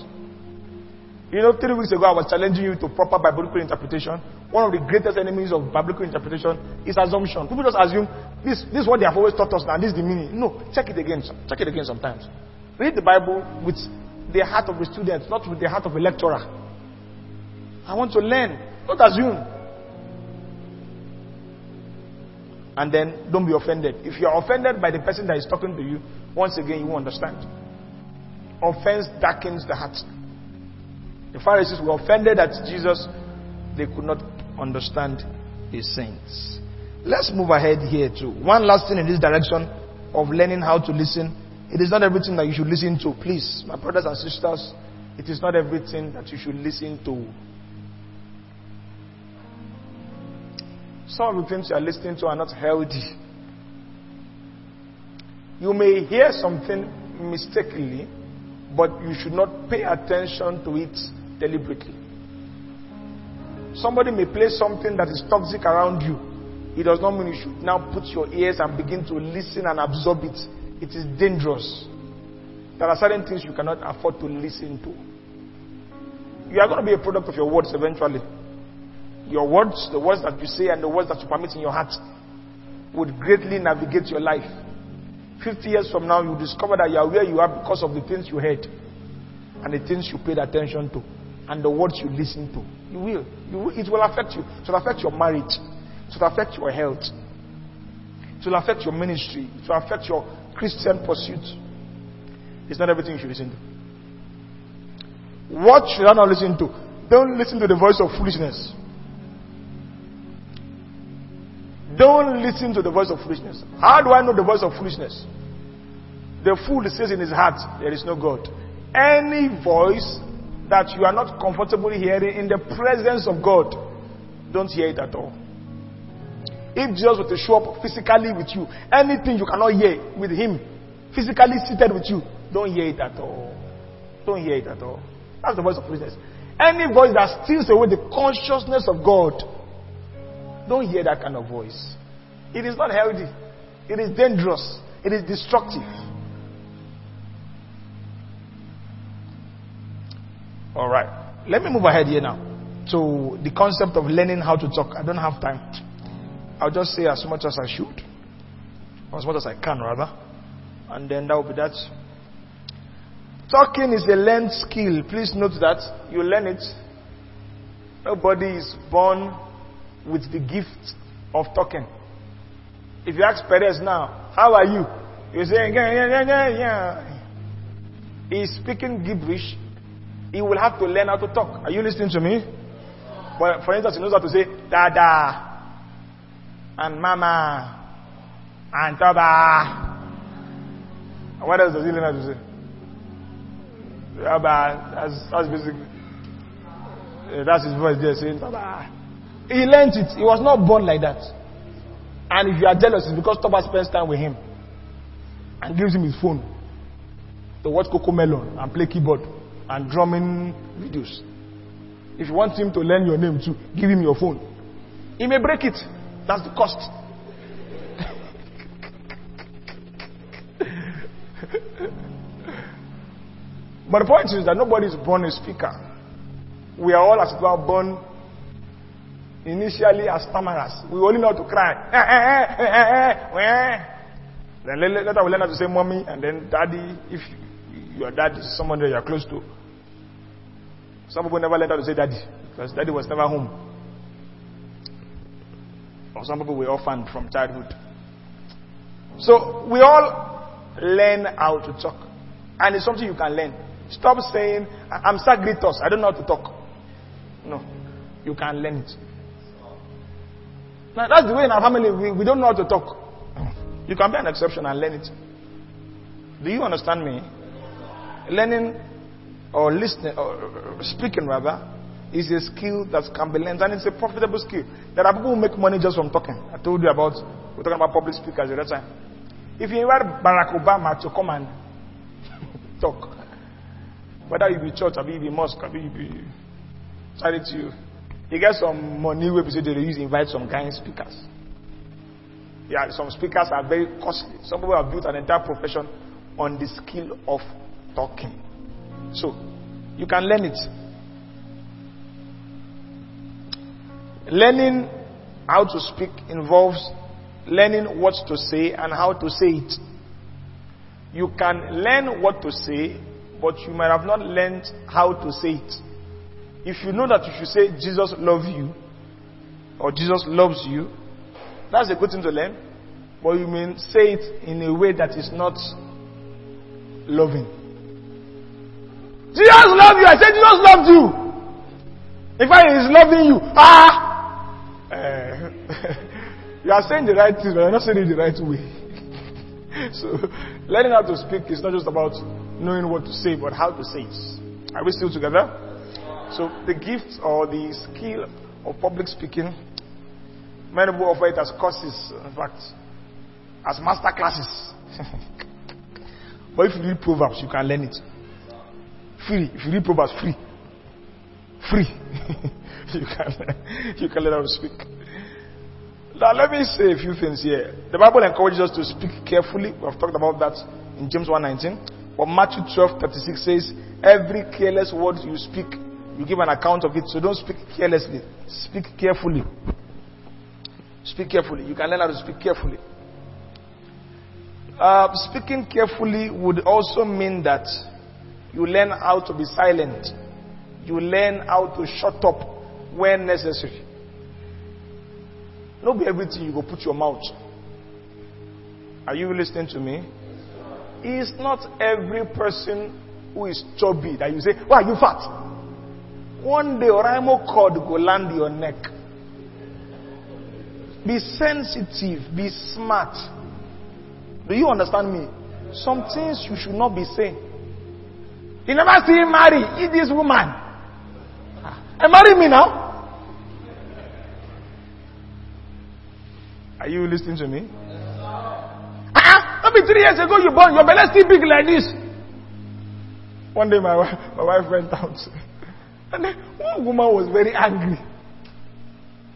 You know, three weeks ago I was challenging you to proper biblical interpretation. One of the greatest enemies of biblical interpretation is assumption. People just assume this, this is what they have always taught us now, this is the meaning. No, check it again. Check it again sometimes. Read the Bible with the heart of the student, not with the heart of a lecturer. I want to learn. Don't assume. And then don't be offended. If you are offended by the person that is talking to you, once again you won't understand. Offense darkens the heart. The Pharisees were offended at Jesus. They could not understand his saints. Let's move ahead here too. One last thing in this direction of learning how to listen. It is not everything that you should listen to. Please, my brothers and sisters, it is not everything that you should listen to. Some of the things you are listening to are not healthy. You may hear something mistakenly, but you should not pay attention to it deliberately. Somebody may play something that is toxic around you. It does not mean you should now put your ears and begin to listen and absorb it. It is dangerous. There are certain things you cannot afford to listen to. You are going to be a product of your words eventually. Your words, the words that you say and the words that you permit in your heart would greatly navigate your life. Fifty years from now, you discover that you are where you are because of the things you heard and the things you paid attention to and the words you listened to. You will. You will. It will affect you. It will affect your marriage. It will affect your health. It will affect your ministry. It will affect your Christian pursuit. It's not everything you should listen to. What should I not listen to? Don't listen to the voice of foolishness. Don't listen to the voice of foolishness. How do I know the voice of foolishness? The fool says in his heart, there is no God. Any voice that you are not comfortable hearing in the presence of God, don't hear it at all. If Jesus were to show up physically with you, anything you cannot hear with him, physically seated with you, don't hear it at all. Don't hear it at all. That's the voice of foolishness. Any voice that steals away the consciousness of God, don't hear that kind of voice. It is not healthy. It is dangerous. It is destructive. All right. Let me move ahead here now to the concept of learning how to talk. I don't have time. I'll just say as much as I should. Or as much as I can, rather. And then that will be that. Talking is a learned skill. Please note that. You learn it. Nobody is born with the gift of talking. If you ask Perez now, how are you? You say, yeah, yeah, yeah, yeah. He is speaking gibberish. He will have to learn how to talk. Are you listening to me? Well, for instance, he knows how to say, Dada, and Mama, Antaba. What else does he learn how to say? Rabba, that's, that's basically, uh, that's his voice there saying, Taba. He learned it. He was not born like that. And if you are jealous, it's because Taba spends time with him and gives him his phone to watch Coco Melon and play keyboard and drumming videos. If you want him to learn your name too, give him your phone. He may break it. That's the cost. But the point is that nobody is born a speaker. We are all, as it were, born initially as stammerers. We only know how to cry. Then later we learn how to say mommy and then daddy. If your dad is someone that you are close to. Some people never learn how to say daddy because daddy was never home. Or some people were orphaned from childhood. So we all learn how to talk. And it's something you can learn. Stop saying, I'm Sagritos, I don't know how to talk. No. You can learn it. Now, that's the way in our family, we, we don't know how to talk. You can be an exception and learn it. Do you understand me? Learning or listening, or speaking rather, is a skill that can be learned. And it's a profitable skill. There are people who make money just from talking. I told you about, we're talking about public speakers the other time. If you invite Barack Obama to come and talk, whether you be church, or you be mosque, or you be charity, you get some money where people say they use invite some kind speakers. Yeah, some speakers are very costly. Some people have built an entire profession on the skill of talking. So, you can learn it. Learning how to speak involves learning what to say and how to say it. You can learn what to say, but you might have not learned how to say it. If you know that you should say, Jesus loves you, or Jesus loves you, that's a good thing to learn, but you may say it in a way that is not loving. Jesus loves you! I said Jesus loves you! In fact, he is loving you. Ah! Uh, you are saying the right thing, but you are not saying it the right way. So, learning how to speak is not just about knowing what to say, but how to say it. Are we still together? So, the gift or the skill of public speaking, many people offer it as courses, in fact, as master classes. But if you read Proverbs, you can learn it. Free. If you read Proverbs, free. Free. you, can, you can learn how to speak. Now, let me say a few things here. The Bible encourages us to speak carefully. We have talked about that in James one nineteen. But Matthew twelve thirty-six says, every careless word you speak, you give an account of it. So don't speak carelessly. Speak carefully. Speak carefully. You can learn how to speak carefully. Uh, speaking carefully would also mean that you learn how to be silent. You learn how to shut up when necessary. Not be everything you go put your mouth. Are you listening to me? It's not every person who is chubby that you say, why you fat? One day Oraimo cord go land your neck. Be sensitive, be smart. Do you understand me? Some things you should not be saying. You never see him marry, eat this woman. And marry me now. Are you listening to me? Yes, sir. Ah, maybe three years ago you born, your belly still big like this. One day my wife, my wife went out, and then one woman was very angry.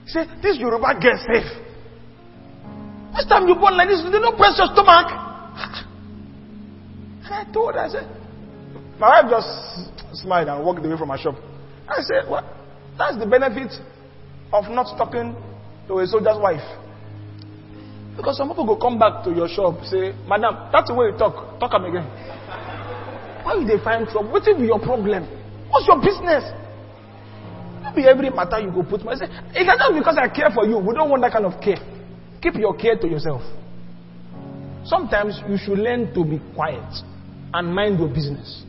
She said, "This Yoruba girl safe. Last time you born like this, they don't press your stomach." And I told her, I said, my wife just smiled and walked away from her shop. I said, "What? Well, that's the benefit of not talking to a soldier's wife." Because some people go come back to your shop, say, "Madam, that's the way you talk. Talk am again." Why will they find trouble? What will be your problem? What's your business? Not be every matter you go put my say. It's not because I care for you. We don't want that kind of care. Keep your care to yourself. Sometimes you should learn to be quiet and mind your business.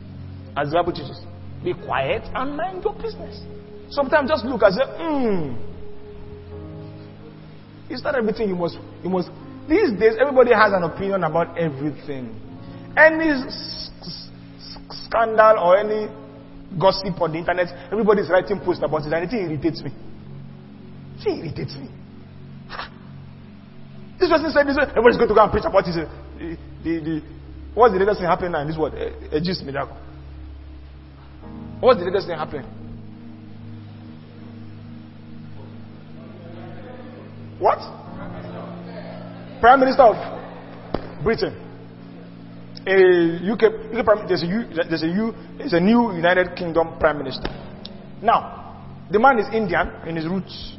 As the Bible teaches, be quiet and mind your business. Sometimes just look and say, hmm. It's not everything you must you must These days, everybody has an opinion about everything. Any s- s- scandal or any gossip on the internet, everybody's writing posts about it, and it irritates me. It irritates me. Ha. This person said this, everybody's going to go and preach about it. The, the, the, what's the latest thing happening now in this world? A gist miracle. What's the latest thing happening? What? Prime Minister of Britain. A U K, U K Prime, there's a, U, there's a, U, there's a new United Kingdom Prime Minister. Now, the man is Indian in his roots.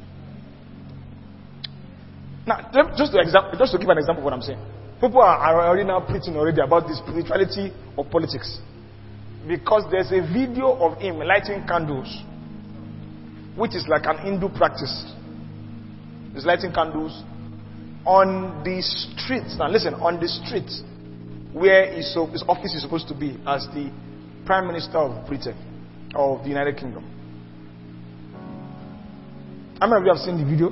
Now, just to, exa- just to give an example of what I'm saying. People are, are already now preaching already about the spirituality of politics. Because there's a video of him lighting candles, which is like an Hindu practice. He's lighting candles on the streets. Now listen, on the streets where his, his office is supposed to be as the Prime Minister of Britain, of the United Kingdom. How many of you have seen the video?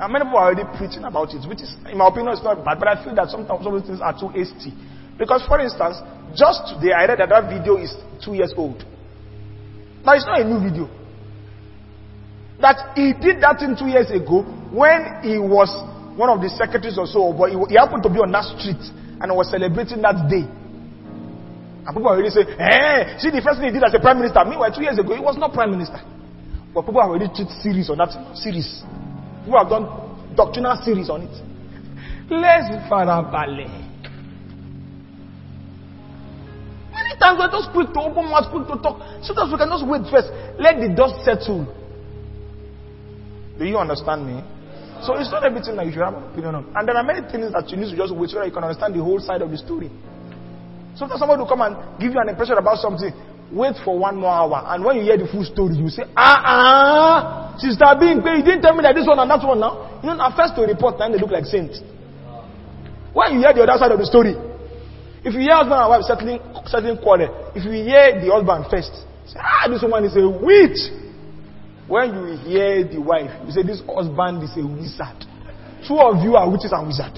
Now many people are already preaching about it, which is, in my opinion, it's not bad, but I feel that sometimes some of these things are too hasty. Because, for instance, just today I read that that video is two years old. Now it's not a new video. That he did that thing two years ago when he was one of the secretaries or so, but he, he happened to be on that street and was celebrating that day. And people already say, hey, see the first thing he did as a prime minister. Meanwhile, two years ago, he was not prime minister. But people have already took series on that series. People have done doctrinal series on it. Let's farabale. Many times we're just quick to open mouth, quick to talk. Sometimes we can just wait first. Let the dust settle. Do you understand me? So it's not everything that you should have an opinion on. And there are many things that you need to just wait so that you can understand the whole side of the story. Sometimes somebody will come and give you an impression about something. Wait for one more hour. And when you hear the full story, you say, ah, ah, Sister Bing, you didn't tell me that this one and that one now. You know, at first to report, then they look like saints. When you hear the other side of the story, if you hear husband and wife settling, settling quarrel, if you hear the husband first, say, ah, this woman is a witch. When you hear the wife, you say, this husband is a wizard. Two of you are witches and wizards.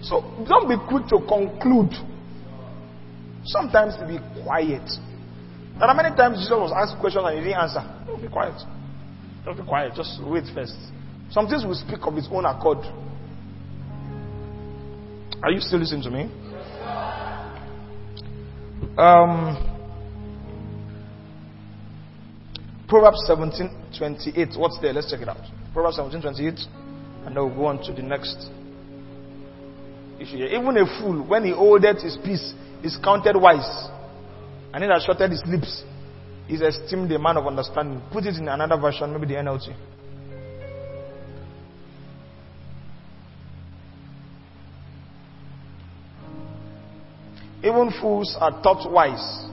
So don't be quick to conclude. Sometimes be quiet. There are many times Jesus was asked questions and he didn't answer. Don't be quiet. Don't be quiet. Just wait first. Some things will speak of its own accord. Are you still listening to me? Um... Proverbs seventeen twenty-eight. What's there? Let's check it out. Proverbs seventeen twenty-eight, and then we'll go on to the next issue. Even a fool, when he holdeth his peace, is counted wise, and he that shutteth his lips is esteemed a man of understanding. Put it in another version, maybe the N L T. Even fools are thought wise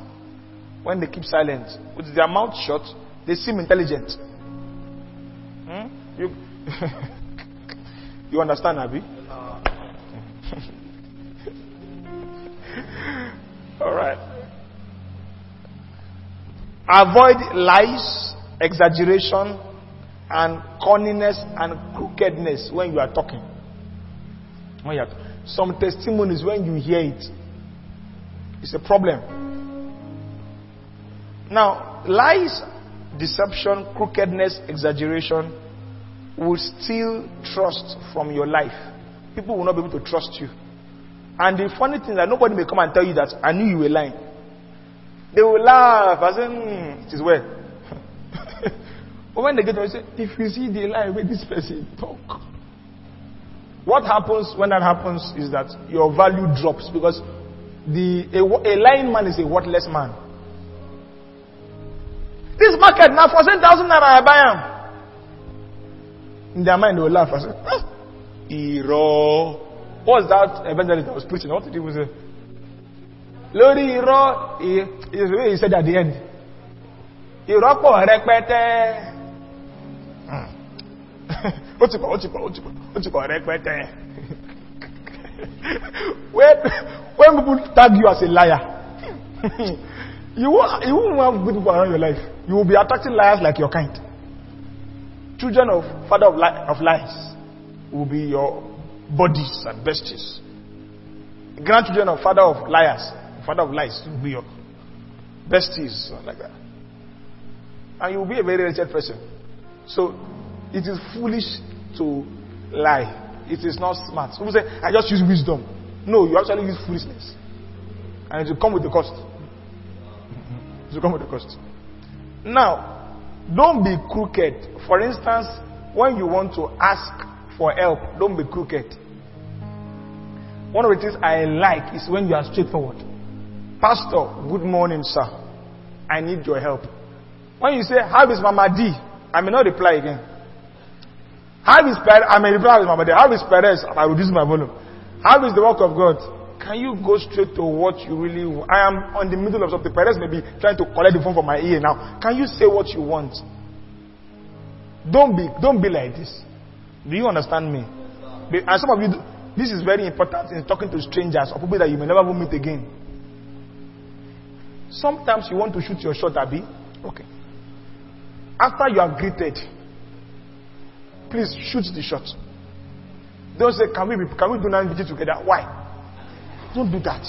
when they keep silent. With their mouth shut, they seem intelligent. Hmm? You, you understand, Abi? All right. Avoid lies, exaggeration, and cunningness and crookedness when you are talking. When you are t- Some testimonies, when you hear it, it's a problem. Now, lies, deception, crookedness, exaggeration will steal trust from your life. People will not be able to trust you. And the funny thing is that nobody may come and tell you that I knew you were lying. They will laugh and say, mm, it is well. But when they get there, they say, if you see the lie with this person, talk. What happens when that happens is that your value drops, because the a, a lying man is a worthless man. This market now for seven thousand naira I buy them. In their mind they will laugh and say, ah, Iro. What's that evangelist that was preaching? What did he say? Lori Iro, he, he said at the end. Iro po rekpete. Otipo, otipo, otipo, otipo rekpete. When when people tag you as a liar, You won't, you won't have good people around your life. You will be attracting liars like your kind. Children of father of, li- of lies. will be your bodies and besties. Grandchildren of father of liars, father of lies, will be your besties, like that. And you will be a very wretched person. So it is foolish to lie. It is not smart. People say, I just use wisdom. No, you actually use foolishness. And it will come with the cost. It will come with the cost. Now, don't be crooked. For instance, when you want to ask for help, don't be crooked. One of the things I like is when you are straightforward. Pastor, good morning, sir. I need your help. When you say, how is Mama D? I may not reply again. How is Perez? I may reply with Mama D. How is Perez? I reduce my volume. How is the work of God? Can you go straight to what you really want? I am on the middle of something. Perez may be trying to collect the phone from my ear now. Can you say what you want? Don't be, don't be like this. Do you understand me? Yes, and some of you, this is very important in talking to strangers or people that you may never meet again. Sometimes you want to shoot your shot, Abby. Okay. After you are greeted, please shoot the shot. Don't say, can we be, can we do N L T together? Why? Don't do that.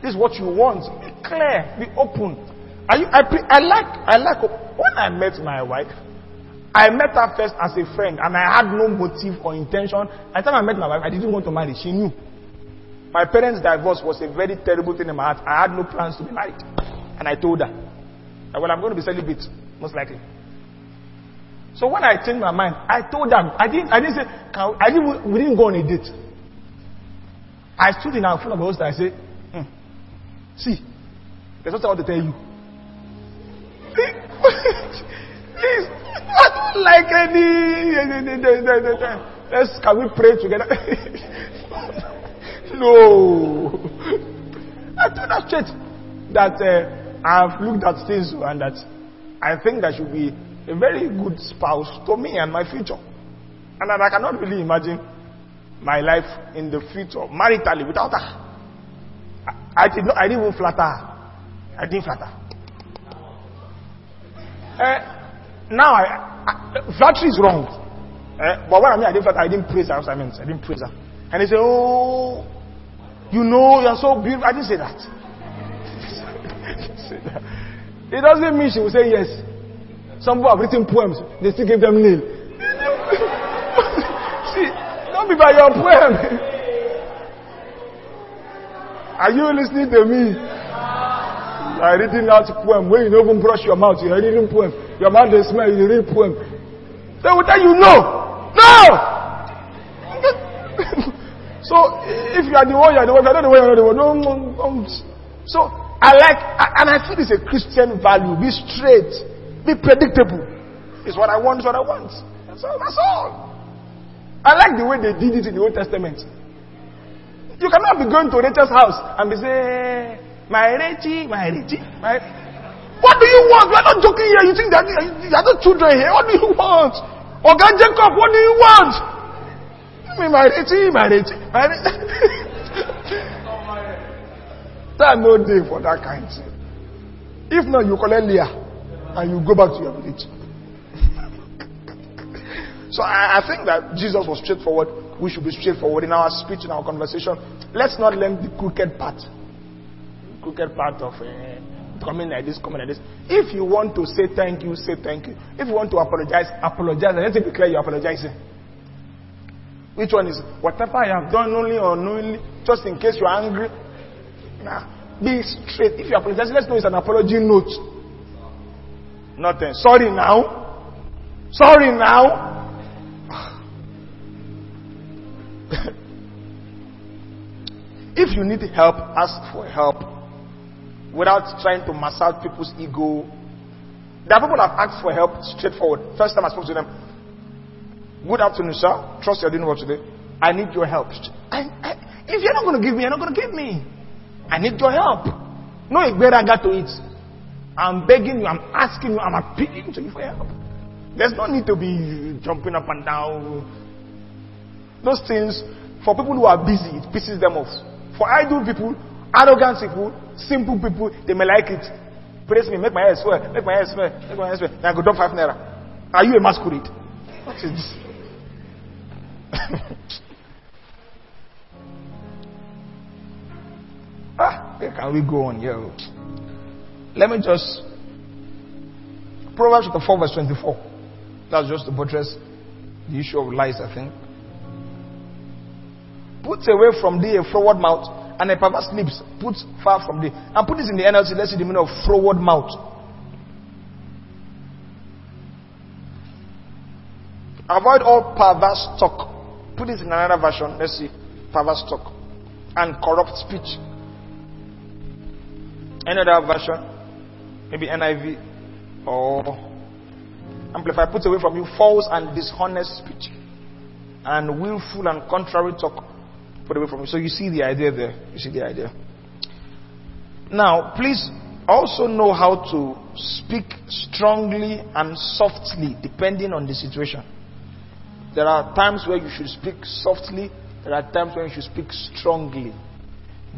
This is what you want. Be clear. Be open. Are you, I, I like, I like, when I met my wife, I met her first as a friend, and I had no motive or intention. At the time I met my wife, I didn't want to marry. She knew. My parents' divorce was a very terrible thing in my heart. I had no plans to be married. And I told her that, well, I'm going to be celibate, most likely. So when I changed my mind, I told them, I didn't, I didn't say, can, I didn't, we didn't go on a date. I stood in front of the host and I said, mm, see, there's something I want to tell you. Please, I don't like any. Let's, can we pray together? No. I told that straight that uh, I've looked at things and that I think that should be a very good spouse to me and my future. And that I cannot really imagine my life in the future, maritally, without her. I, I, did not, I didn't even flatter her. I didn't flatter her. Uh, Now, I, I, flattery is wrong. Eh? But what I mean, I didn't flatter, I didn't praise her. I mean, I didn't praise her. And they say, oh, you know, you're so beautiful. I didn't say that. It doesn't mean she will say yes. Some people have written poems, they still give them nail. See, don't be by your poem. Are you listening to me? I reading out a poem. When you don't even brush your mouth, you're reading poem. Your mouth doesn't smell, you read poem. They will tell you no. No! So, if you are the one, you are the one. If you are not the one, you are not the one. Don't, don't, don't. So, I like, I, and I feel it's a Christian value. Be straight. Be predictable. It's what I want, it's what I want. That's all. That's all. I like the way they did it in the Old Testament. You cannot be going to Rachel's house and be saying, my Reggie, my Reggie, my... What do you want? We're not joking here. You think that there are no children here. What do you want? Ogan Jacob, what do you want? My Reggie, my Reggie, my Reggie. There's no day for that kind of thing. If not, you collect Leah and you go back to your village. So I, I think that Jesus was straightforward. We should be straightforward in our speech, in our conversation. Let's not learn the crooked path. Crooked part of uh, coming like this, coming like this. If you want to say thank you, say thank you. If you want to apologize, apologize. And let it be clear you're apologizing. Which one is whatever I have done, only or knowingly, just in case you're angry? Nah, be straight. If you apologize, let's know it's an apology note. Nothing. Sorry now. Sorry now. If you need help, ask for help. Without trying to massage people's ego. There are people that have asked for help straightforward. First time I spoke to them, good afternoon, sir. Trust you're doing well today. I need your help. I, I, if you're not going to give me, you're not going to give me. I need your help. No, it's better I got to it. I'm begging you, I'm asking you, I'm appealing to you for help. There's no need to be jumping up and down. Those things, for people who are busy, it pisses them off. For idle people, arrogant people, simple people, they may like it. Praise me, make my hair swear, make my hair swear, make my hair swear. Now go drop five naira. Are you a masquerade? What is this? Ah, where can we go on here? Let me just. Proverbs chapter four, verse twenty-four. That's just to buttress the issue of lies, I think. Put away from thee a froward mouth, and a perverse lips put far from thee. And put this in the N L T, let's see the meaning of froward mouth. Avoid all perverse talk. Put this in another version, let's see. Perverse talk. And corrupt speech. Another version, maybe N I V or Amplified, put away from you false and dishonest speech, and willful and contrary talk, put away from you. So you see the idea there. You see the idea. Now, please also know how to speak strongly and softly, depending on the situation. There are times where you should speak softly. There are times when you should speak strongly.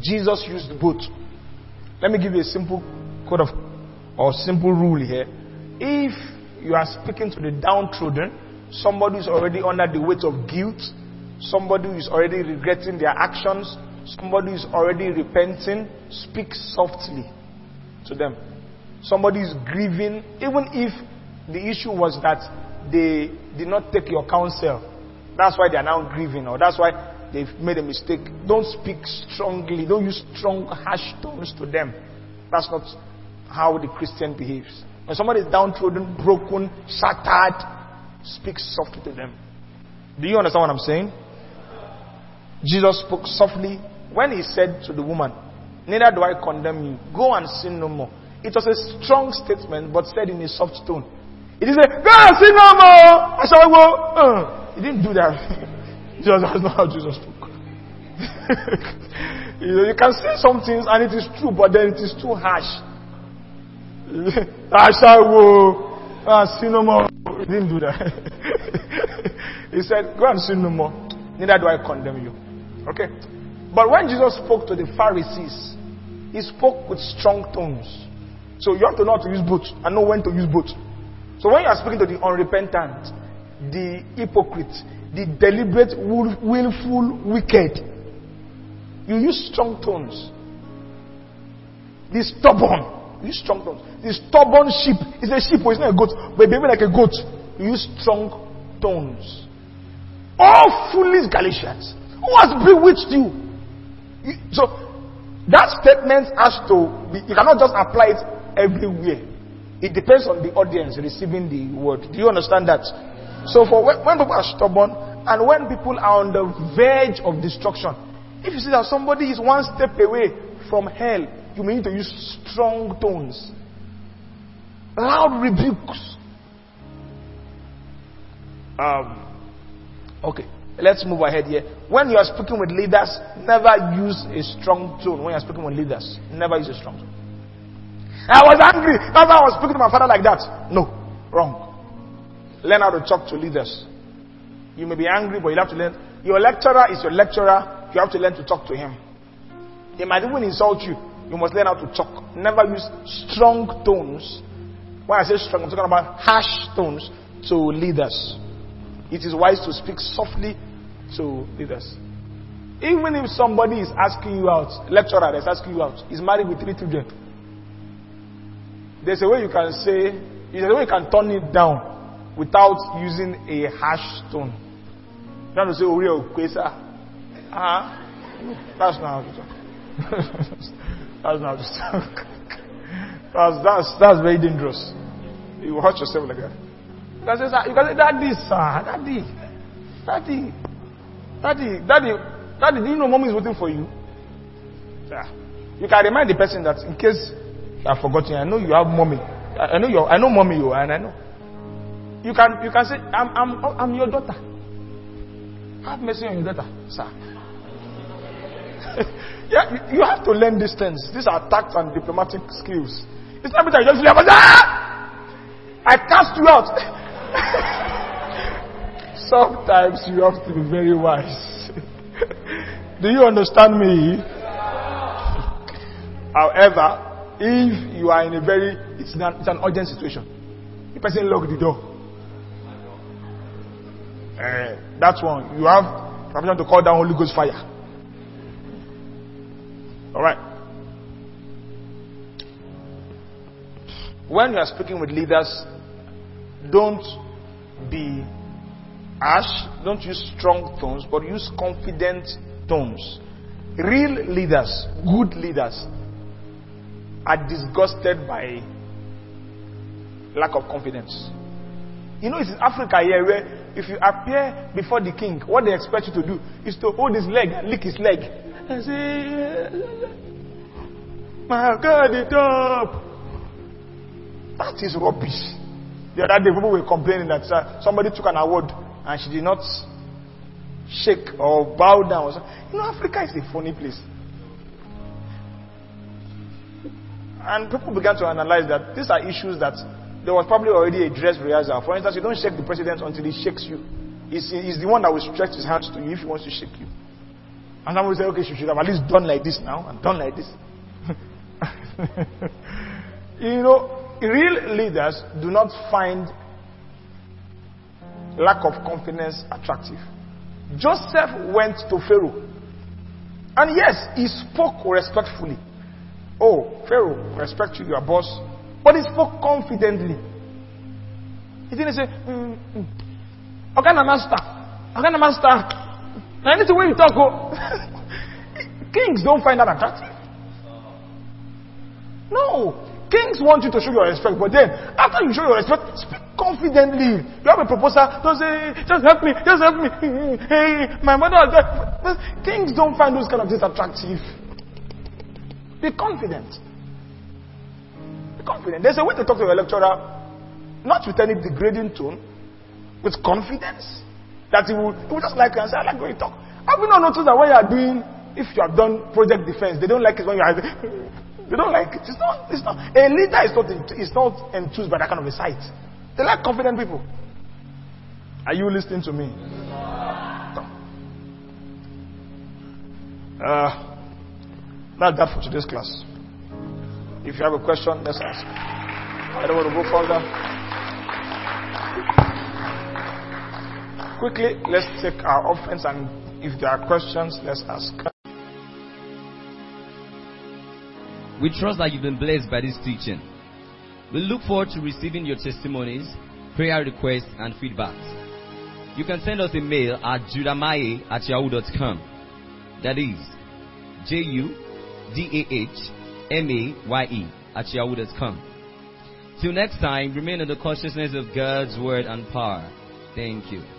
Jesus used both. Let me give you a simple code of, or simple rule here. If you are speaking to the downtrodden, somebody who's already under the weight of guilt, somebody who's already regretting their actions, somebody who's already repenting, speak softly to them. Somebody is grieving, even if the issue was that they did not take your counsel. That's why they are now grieving, or that's why they've made a mistake. Don't speak strongly. Don't use strong, harsh tones to them. That's not how the Christian behaves. When somebody is downtrodden, broken, shattered, speak softly to them. Do you understand what I'm saying? Jesus spoke softly when he said to the woman, "Neither do I condemn you. Go and sin no more." It was a strong statement, but said in a soft tone. He didn't say, "Go and sin no more. I shall go." Uh, he didn't do that. Jesus, that's not how Jesus spoke. You know, you can say some things and it is true, but then it is too harsh. I shall go and sin no more. He didn't do that. He said, "Go and sin no more. Neither do I condemn you." Okay. But when Jesus spoke to the Pharisees, he spoke with strong tones. So you have to know how to use both and know when to use both. So when you are speaking to the unrepentant, the hypocrite, the deliberate, willful, wicked, you use strong tones. The stubborn. Use strong tones. The stubborn sheep is a sheep, or it's not a goat, but maybe like a goat. Use strong tones. All foolish Galatians, who has bewitched you? you? So that statement has to be. You cannot just apply it everywhere. It depends on the audience receiving the word. Do you understand that? So for when, when people are stubborn and when people are on the verge of destruction, if you see that somebody is one step away from hell, you may need to use strong tones, loud rebukes. Um, okay, let's move ahead here. When you are speaking with leaders, never use a strong tone. When you are speaking with leaders, never use a strong tone. I was angry. That's why I was speaking to my father like that. No, wrong. Learn how to talk to leaders. You may be angry, but you have to learn. Your lecturer is your lecturer. You have to learn to talk to him. He might even insult you. You must learn how to talk. Never use strong tones. When I say strong, I'm talking about harsh tones to leaders. It is wise to speak softly to leaders. Even if somebody is asking you out, lecturer that's asking you out, is married with three children, there's a way you can say, there's a way you can turn it down without using a harsh tone. You don't have to say, "Oh, real kwesa." Ah, that's not how to talk. That's not just that's, that's that's very dangerous. You hurt yourself like that. You can say, you can say daddy, sir, daddy, daddy, daddy, daddy, daddy. Do you know mommy is waiting for you? Yeah. You can remind the person that in case I've forgotten, I know you have mommy. I know you. I know mommy you, and I know. You can you can say, I'm I'm I'm your daughter. Have mercy on your daughter, sir. Yeah, you have to learn these things. These are tactics and diplomatic skills. It's not that you just feel like, ah! I cast you out. Sometimes you have to be very wise. Do you understand me? However, if you are in a very, it's, not, it's an urgent situation. The person locked the door. Uh, that's one. You have permission to call down Holy Ghost fire. Alright. When you are speaking with leaders, don't be harsh, don't use strong tones, but use confident tones. Real leaders, good leaders, are disgusted by lack of confidence. You know, it's in Africa here where if you appear before the king, what they expect you to do is to hold his leg and lick his leg and say, "My God, it up." That is rubbish. The other day, people were complaining that uh, somebody took an award and she did not shake or bow down. You know, Africa is a funny place. And people began to analyze that these are issues that there was probably already a dress rehearsal. For instance, you don't shake the president until he shakes you. He's, he's the one that will stretch his hands to you if he wants to shake you. And then we say, okay, she should have at least done like this now and done like this. You know, real leaders do not find lack of confidence attractive. Joseph went to Pharaoh. And yes, he spoke respectfully. Oh, Pharaoh, respect you, your boss. But he spoke confidently. He didn't say, mm, mm. Okay, I'm a master. Okay, I'm a master. I need to wait to talk. Kings don't find that attractive. No. Kings want you to show your respect, but then after you show your respect, speak confidently. You have a proposal, don't say, just help me, just help me. Hey, my mother. Kings don't find those kind of things attractive. Be confident. Be confident. There's a way to talk to your lecturer, not with any degrading tone, with confidence. That he will, he will just like you and say, I like the way you talk. Have you not noticed that when you are doing, if you have done project defense, they don't like it when you are doing. They don't like it. It's not, it's not, a leader is not, is not enthused by that kind of a sight. They like confident people. Are you listening to me? Uh, that's that for today's class. If you have a question, let's ask. I don't want to go further. Quickly, let's take our offense, and if there are questions, let's ask. We trust that you've been blessed by this teaching. We look forward to receiving your testimonies, prayer requests, and feedbacks. You can send us a mail at judamaye at yahoo dot com. That is J U D A H M A Y E at yahoo dot com. Till next time, remain in the consciousness of God's word and power. Thank you.